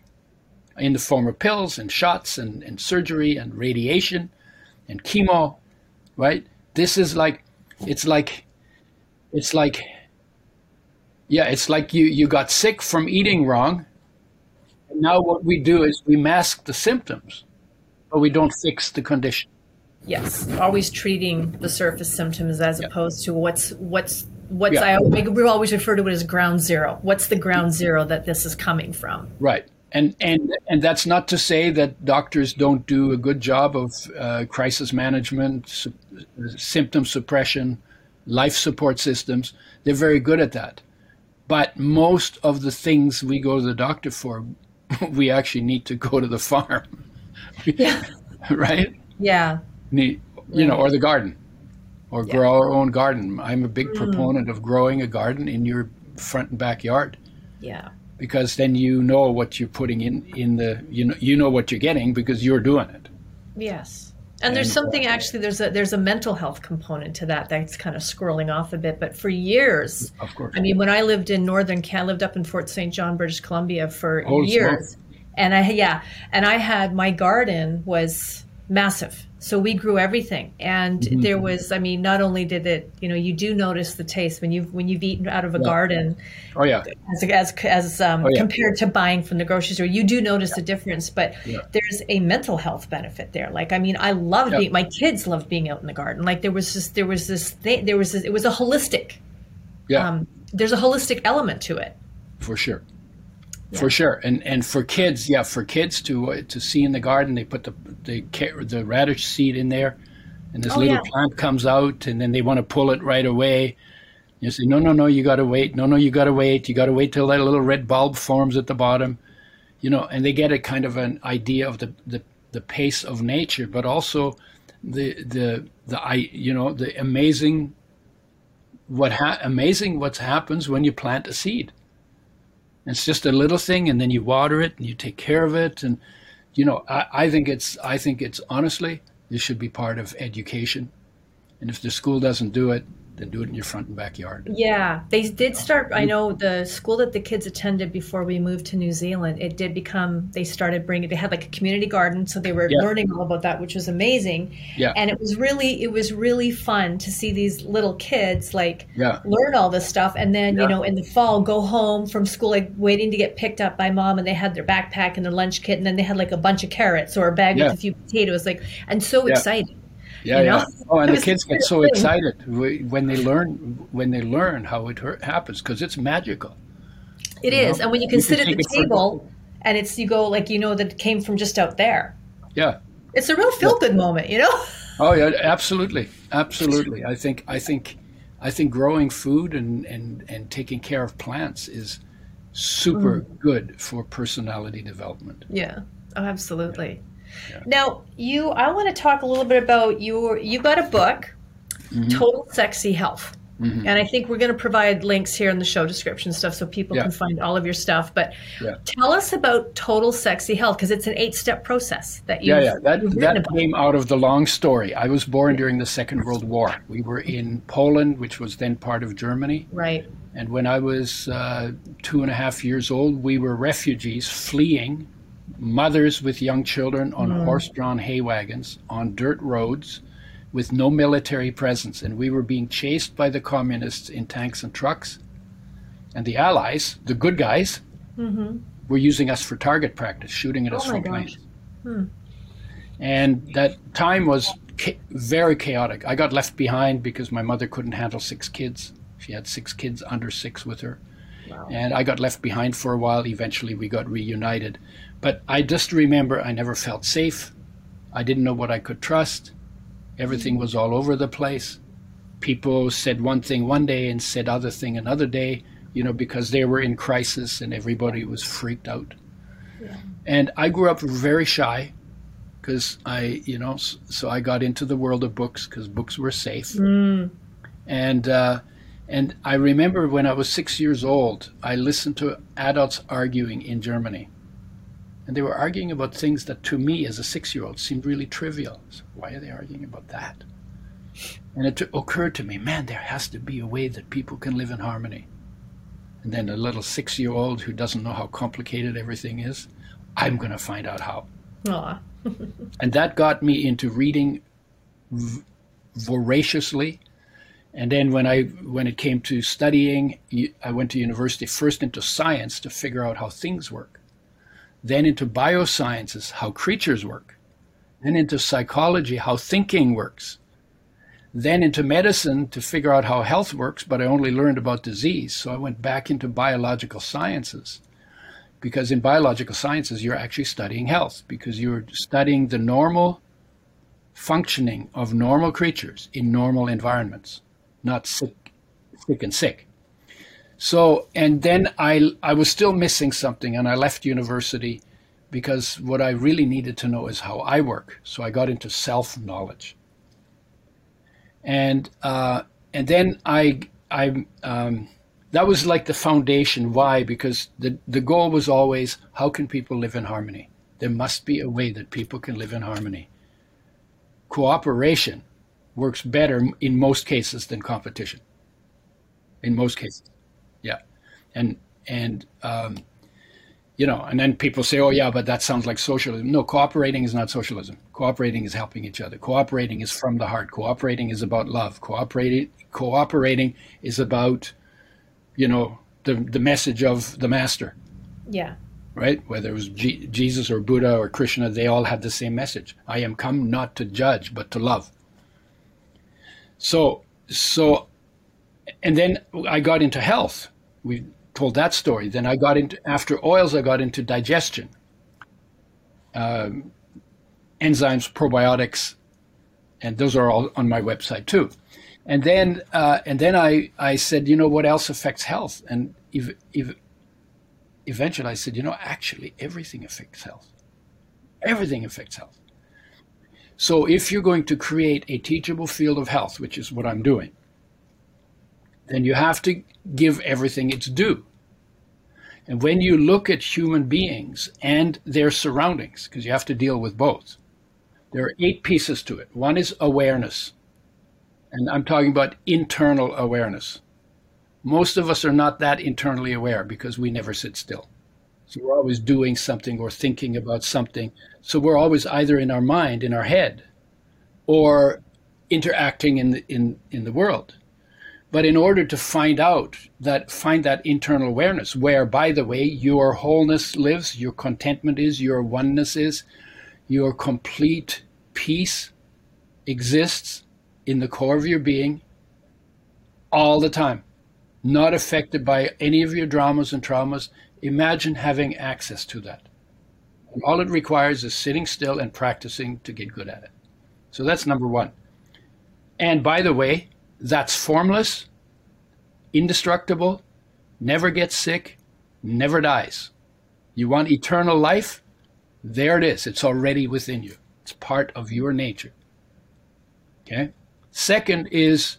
in the form of pills and shots and surgery and radiation and chemo, right? This is like, it's like you got sick from eating wrong. And now what we do is we mask the symptoms, but we don't fix the condition. Yes, always treating the surface symptoms as opposed to what's we always refer to it as ground zero. What's the ground zero that this is coming from? Right. And that's not to say that doctors don't do a good job of crisis management, symptom suppression, life support systems. They're very good at that. But most of the things we go to the doctor for, we actually need to go to the farm. Yeah. Right? Yeah. You know, or the garden, or grow our own garden. I'm a big proponent of growing a garden in your front and backyard. Yeah. Because then you know what you're putting in the, you know what you're getting because you're doing it. Yes. And there's something actually, there's a mental health component to that that's kind of squirreling off a bit. But for years, of course, I mean, when I lived in Northern Canada, I lived up in Fort St. John, British Columbia for years. And I had, my garden was massive. So we grew everything. And there was, I mean, not only did it, you know, you do notice the taste when you've eaten out of a garden. Oh, yeah. As compared to buying from the grocery store, you do notice the difference. But there's a mental health benefit there. Like, I mean, I loved being, my kids loved being out in the garden. Like there was this, it was a holistic. Yeah. There's a holistic element to it. For sure. Yeah. For sure, and for kids, to see in the garden, they put the radish seed in there, and this little plant comes out, and then they want to pull it right away. You say, no, you got to wait. No, you got to wait. You got to wait till that little red bulb forms at the bottom, you know. And they get a kind of an idea of the pace of nature, but also the amazing what happens when you plant a seed. It's just a little thing, and then you water it, and you take care of it, and you know, I think it's honestly, this should be part of education, and if the school doesn't do it, then do it in your front and backyard. Yeah, they did start. I know the school that the kids attended before we moved to New Zealand, it did become. They started bringing. They had like a community garden, so they were learning all about that, which was amazing. Yeah, and it was really fun to see these little kids like learn all this stuff, and then you know, in the fall, go home from school like waiting to get picked up by mom, and they had their backpack and their lunch kit, and then they had like a bunch of carrots or a bag with a few potatoes, like, and so exciting. Yeah, you know? Oh, and the kids get so excited when they learn how it happens, because it's magical. It is, and when you can sit at the table, and it's you go like, you know, that came from just out there. Yeah, it's a real feel-good moment, you know. Oh yeah, absolutely. I think growing food and taking care of plants is super good for personality development. Yeah, oh, absolutely. Yeah. Yeah. Now, I want to talk a little bit about you got a book, Total Sexy Health. Mm-hmm. And I think we're going to provide links here in the show description stuff so people can find all of your stuff. But tell us about Total Sexy Health, because it's an 8-step process that you That came out of the long story. I was born during the Second World War. We were in Poland, which was then part of Germany. Right. And when I was 2.5 years old, we were refugees fleeing. Mothers with young children on horse-drawn hay wagons on dirt roads with no military presence. And we were being chased by the communists in tanks and trucks. And the Allies, the good guys, were using us for target practice, shooting at us from planes. And that time was very chaotic. I got left behind because my mother couldn't handle 6 kids. She had 6 kids under 6 with her. Wow. And I got left behind for a while. Eventually, we got reunited. But I just remember I never felt safe. I didn't know what I could trust. Everything was all over the place. People said one thing one day and said other thing another day, you know, because they were in crisis and everybody was freaked out. Yeah. And I grew up very shy because so I got into the world of books because books were safe. And I remember when I was 6 years old, I listened to adults arguing in Germany. And they were arguing about things that to me as a 6-year-old seemed really trivial. So why are they arguing about that? And it occurred to me, man, there has to be a way that people can live in harmony. And then a little 6-year-old who doesn't know how complicated everything is, I'm going to find out how. Aww. And that got me into reading voraciously. And then when it came to studying, I went to university first into science to figure out how things work. Then into biosciences, how creatures work. Then into psychology, how thinking works. Then into medicine to figure out how health works, but I only learned about disease. So I went back into biological sciences, because in biological sciences, you're actually studying health, because you're studying the normal functioning of normal creatures in normal environments, not sick. So, and then I was still missing something, and I left university because what I really needed to know is how I work. So I got into self-knowledge. And then I that was like the foundation. Why? Because the goal was always, how can people live in harmony? There must be a way that people can live in harmony. cooperation works better in most cases than competition. In most cases, yeah. And then people say, oh yeah, but that sounds like socialism. No, cooperating is not socialism. Cooperating is helping each other. Cooperating is from the heart. Cooperating is about love. Cooperating is about, the message of the master. Yeah. Right? Whether it was Jesus or Buddha or Krishna, they all had the same message. I am come not to judge, but to love. So, and then I got into health. We told that story. Then I got into, after oils, I got into digestion, enzymes, probiotics, and those are all on my website too. And then I said, what else affects health? And eventually I said, actually everything affects health. Everything affects health. So if you're going to create a teachable field of health, which is what I'm doing, then you have to give everything its due. And when you look at human beings and their surroundings, because you have to deal with both, there are 8 pieces to it. One is awareness. And I'm talking about internal awareness. Most of us are not that internally aware because we never sit still. So we're always doing something or thinking about something. So we're always either in our mind, in our head, or interacting in the world. But in order to find that internal awareness, where, by the way, your wholeness lives, your contentment is, your oneness is, your complete peace exists in the core of your being all the time, not affected by any of your dramas and traumas. Imagine having access to that. And all it requires is sitting still and practicing to get good at it. So that's number 1. And by the way, that's formless, indestructible, never gets sick, never dies. You want eternal life? There it is. It's already within you. It's part of your nature. Okay? Second is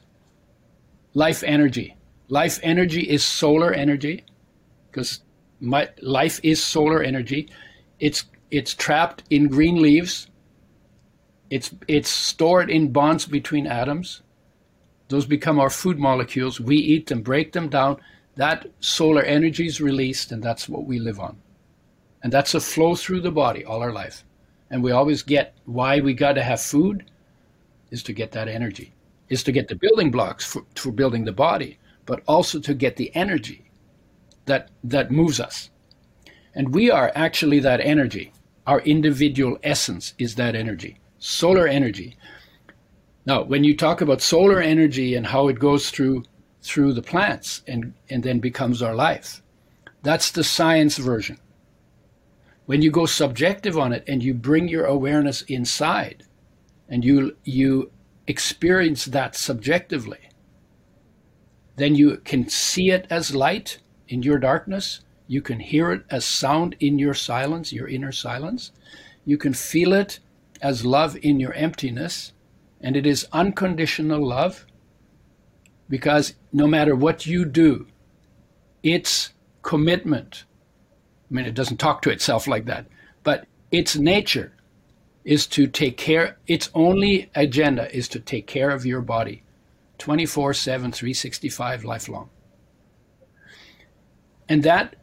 life energy. Life energy is solar energy, because my life is solar energy. It's trapped in green leaves. It's stored in bonds between atoms. Those become our food molecules. We eat them, break them down. That solar energy is released, and that's what we live on. And that's a flow through the body all our life. And we always get why we got to have food. Is to get that energy, is to get the building blocks for building the body, but also to get the energy that moves us. And we are actually that energy. Our individual essence is that energy, solar energy. Now, when you talk about solar energy and how it goes through the plants and then becomes our life, that's the science version. When you go subjective on it and you bring your awareness inside, and you experience that subjectively, then you can see it as light in your darkness, you can hear it as sound in your silence, your inner silence, you can feel it as love in your emptiness, and it is unconditional love, because no matter what you do, its commitment, I mean, it doesn't talk to itself like that, but its nature is to take care, its only agenda is to take care of your body 24/7, 365, lifelong. And that,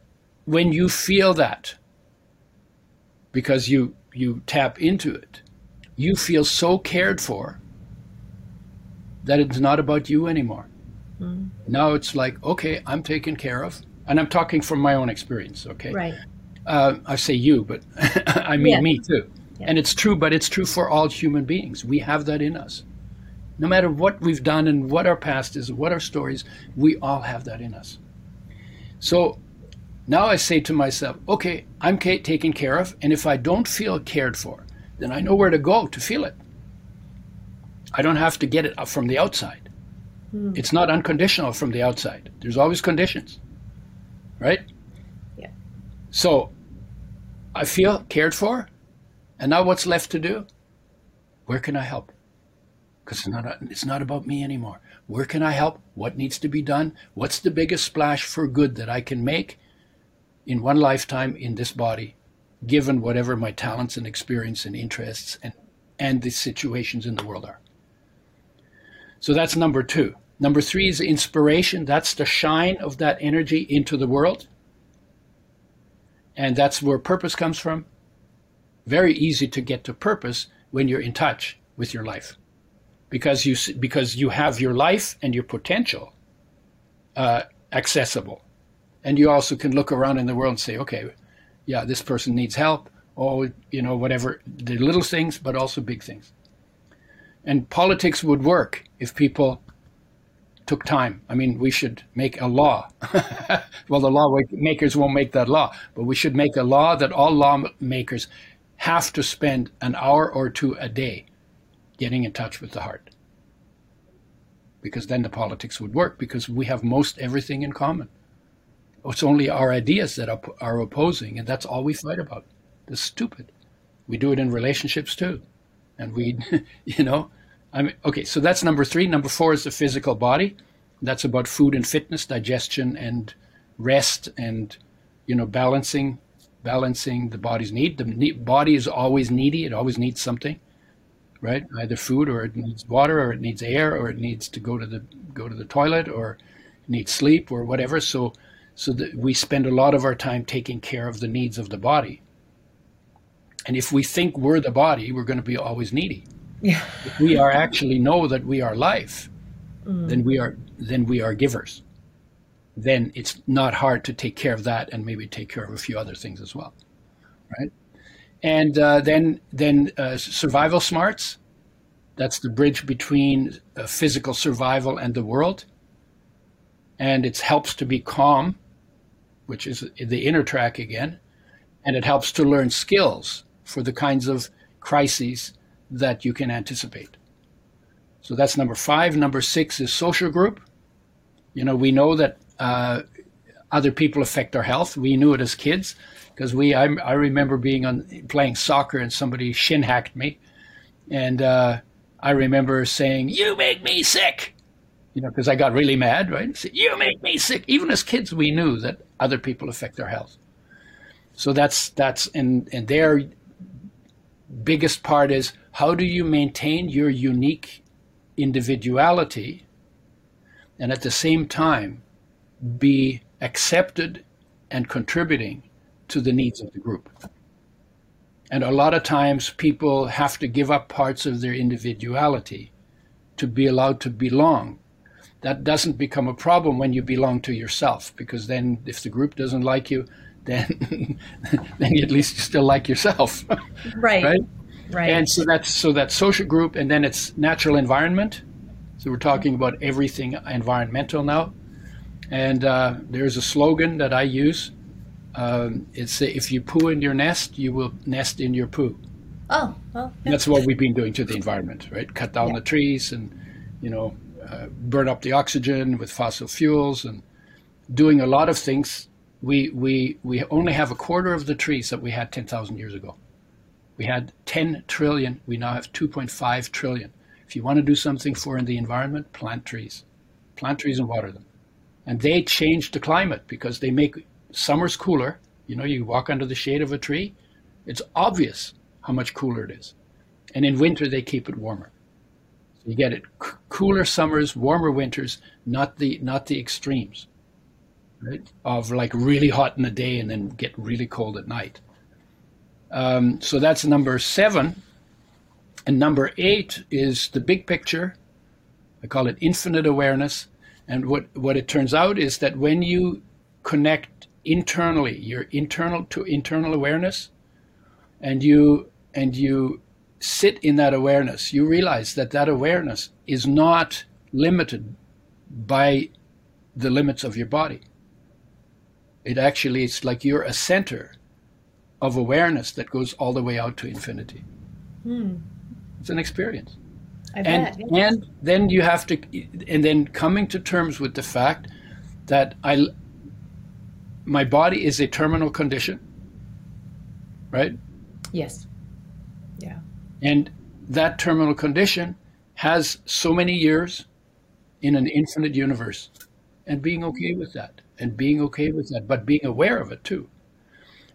when you feel that, because you tap into it, you feel so cared for that it's not about you anymore. Mm. Now it's like, okay, I'm taken care of. And I'm talking from my own experience, okay? Right. I say you, but I mean me too. Yeah. And it's true, but it's true for all human beings. We have that in us. No matter what we've done and what our past is, what our stories, we all have that in us. So now I say to myself, okay, I'm taken care of. And if I don't feel cared for, then I know where to go to feel it. I don't have to get it from the outside. Mm. It's not unconditional from the outside. There's always conditions, right? Yeah. So I feel cared for. And now what's left to do? Where can I help? Because it's not about me anymore. Where can I help? What needs to be done? What's the biggest splash for good that I can make in one lifetime in this body, given whatever my talents and experience and interests and and the situations in the world are. So that's number two. Number three is inspiration. That's the shine of that energy into the world. And that's where purpose comes from. Very easy to get to purpose when you're in touch with your life. Because you have your life and your potential accessible. And you also can look around in the world and say, okay, yeah, this person needs help, or, you know, whatever, the little things, but also big things. And politics would work if people took time. I mean, we should make a law. Well, the lawmakers won't make that law, but we should make a law that all lawmakers have to spend an hour or two a day getting in touch with the heart. Because then the politics would work, because we have most everything in common. It's only our ideas that are opposing, and that's all we fight about. That's stupid. We do it in relationships too. And we, you know, I mean, okay, so that's number three. Number four is the physical body. That's about food and fitness, digestion and rest, and, you know, balancing the body's need. The body is always needy. It always needs something, right? Either food, or it needs water, or it needs air, or it needs to go to the toilet, or it needs sleep, or whatever. So that we spend a lot of our time taking care of the needs of the body. And if we think we're the body, we're going to be always needy. Yeah. If we are actually know that we are life, then we are givers. Then it's not hard to take care of that, and maybe take care of a few other things as well, right? And then survival smarts. That's the bridge between physical survival and the world. And it helps to be calm, which is the inner track again. And it helps to learn skills for the kinds of crises that you can anticipate. So that's number five. Number six is social group. You know, we know that other people affect our health. We knew it as kids, because I remember playing soccer, and somebody shin hacked me. And I remember saying, "You make me sick." You know, because I got really mad, right? I said, "You make me sick." Even as kids, we knew that other people affect our health. So that's and their biggest part is, how do you maintain your unique individuality and at the same time be accepted and contributing to the needs of the group? And a lot of times people have to give up parts of their individuality to be allowed to belong. That doesn't become a problem when you belong to yourself, because then if the group doesn't like you, then at least you still like yourself. Right. And so that's social group, and then it's natural environment. So we're talking about everything environmental now. And there's a slogan that I use. It's, if you poo in your nest, you will nest in your poo. Oh, well. Yeah. That's what we've been doing to the environment, right? Cut down the trees, and, you know, burn up the oxygen with fossil fuels, and doing a lot of things. We only have a quarter of the trees that we had 10,000 years ago. We had 10 trillion. We now have 2.5 trillion. If you want to do something for the environment, plant trees and water them. And they change the climate, because they make summers cooler. You know, you walk under the shade of a tree, it's obvious how much cooler it is. And in winter, they keep it warmer. So you get it cooler summers, warmer winters, not the extremes. Right? Of like really hot in the day and then get really cold at night. So that's number seven. And number eight is the big picture. I call it infinite awareness. And what it turns out is that when you connect internally, your internal awareness, and you sit in that awareness, you realize that awareness is not limited by the limits of your body. It actually, it's like you're a center of awareness that goes all the way out to infinity. It's an experience. I bet. And then you have to, and then coming to terms with the fact that my body is a terminal condition, right? Yes. Yeah. And that terminal condition has so many years in an infinite universe, and being okay with that. But being aware of it too.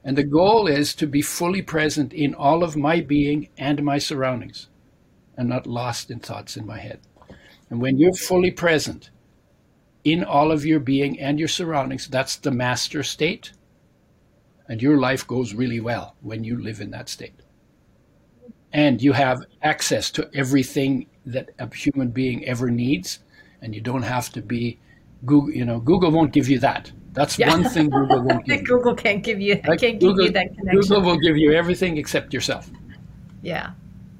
And the goal is to be fully present in all of my being and my surroundings. and not lost in thoughts in my head. And when you're fully present in all of your being and your surroundings, that's the master state. And your life goes really well when you live in that state. And you have access to everything that a human being ever needs. And you don't have to be Google. You know, Google won't give you that. That's one thing Google won't give you. Google can't give you, like, can't Google, give you that connection. Google will give you everything except yourself. Yeah.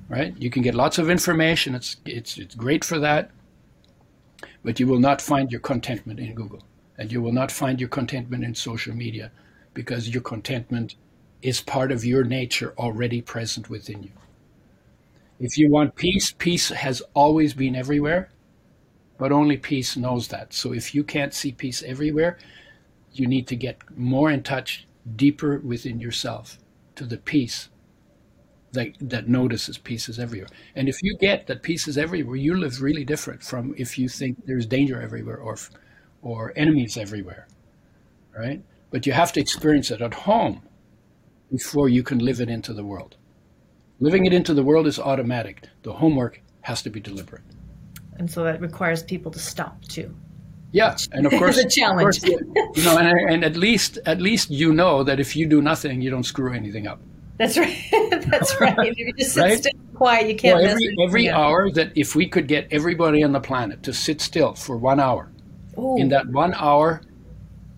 Right? You can get lots of information. It's great for that. But you will not find your contentment in Google. And you will not find your contentment in social media, because your contentment is part of your nature already present within you. If you want peace, peace has always been everywhere, but only peace knows that. So if you can't see peace everywhere, you need to get more in touch, deeper within yourself, to the peace that notices peace is everywhere. And if you get that peace is everywhere, you live really different from if you think there's danger everywhere or enemies everywhere, right? But you have to experience it at home before you can live it into the world. Living it into the world is automatic. The homework has to be deliberate. And so that requires people to stop too. Yeah, and of course, it's a challenge. Of course, you know, and at least you know that if you do nothing, you don't screw anything up. That's right. That's right. If you just sit still and quiet, you can't. Well, every hour that if we could get everybody on the planet to sit still for 1 hour, ooh, in that 1 hour,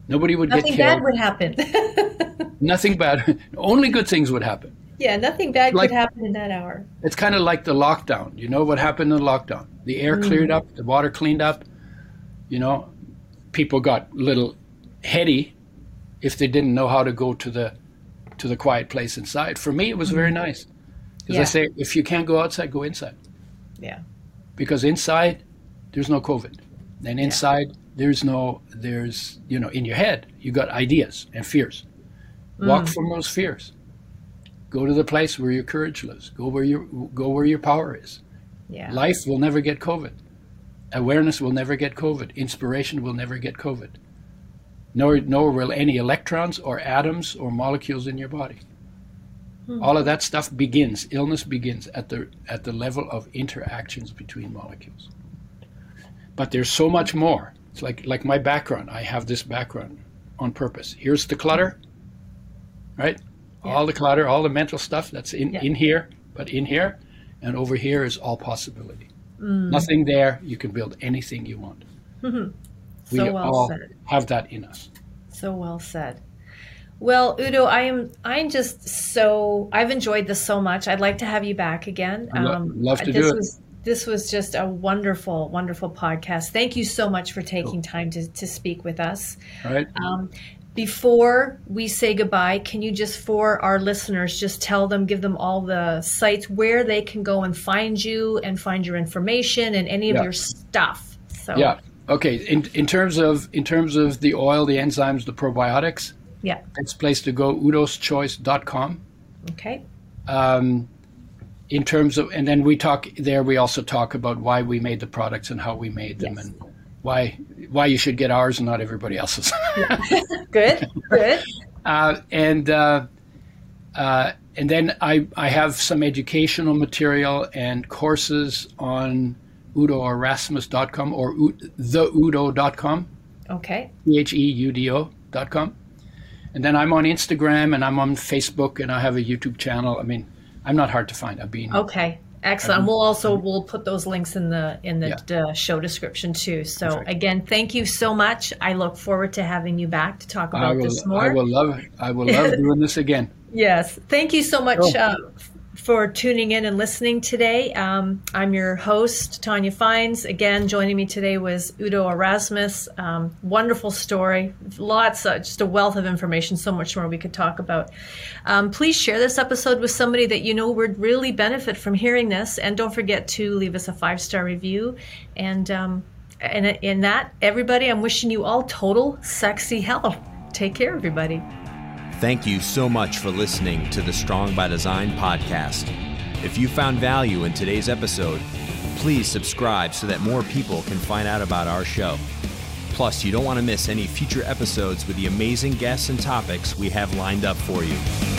nobody would get killed. Nothing bad would happen. Nothing bad. Only good things would happen. Yeah, nothing bad could happen in that hour. It's kind of like the lockdown. You know what happened in the lockdown? The air cleared up, the water cleaned up. You know, people got a little heady if they didn't know how to go to the quiet place inside. For me, it was very nice. Because I say, if you can't go outside, go inside. Yeah. Because inside, there's no COVID. And inside, there's, you know, in your head, you got ideas and fears. Walk from those fears. Go to the place where your courage lives. Go where your power is. Yeah. Life will never get COVID. Awareness will never get COVID. Inspiration will never get COVID. Nor will any electrons or atoms or molecules in your body. All of that stuff begins. Illness begins at the level of interactions between molecules. But there's so much more. It's like my background. I have this background on purpose. Here's the clutter, right? Yeah. All the clutter, all the mental stuff that's in here, but in here, and over here is all possibility. Nothing there, you can build anything you want. We so well all said. Have that in us. So well said. Well, Udo, I'm just so, I've enjoyed this so much. I'd like to have you back again. Love to do it. This was just a wonderful, wonderful podcast. Thank you so much for taking time to speak with us. All right. Before we say goodbye, can you just, for our listeners, just tell them, give them all the sites where they can go and find you and find your information and any of your stuff. So. Yeah. Okay. In terms of the oil, the enzymes, the probiotics. Yeah. Next place to go, udoschoice.com. Okay. In terms of, and then we talk there. We also talk about why we made the products and how we made them, and why you should get ours and not everybody else's. Good. And then I have some educational material and courses on udoerasmus.com or theudo.com. Okay. theudo.com. And then I'm on Instagram and I'm on Facebook and I have a YouTube channel. I mean, I'm not hard to find. Okay. Excellent. We'll put those links in the show description too. So again, thank you so much. I look forward to having you back to talk about this more. I will love doing this again. Yes. Thank you so much for tuning in and listening today. I'm your host, Tanya Fines. Again, joining me today was Udo Erasmus. Wonderful story. Just a wealth of information, so much more we could talk about. Please share this episode with somebody that you know would really benefit from hearing this. And don't forget to leave us a 5-star review. And in that, everybody, I'm wishing you all total sexy health. Take care, everybody. Thank you so much for listening to the Strong by Design podcast. If you found value in today's episode, please subscribe so that more people can find out about our show. Plus, you don't want to miss any future episodes with the amazing guests and topics we have lined up for you.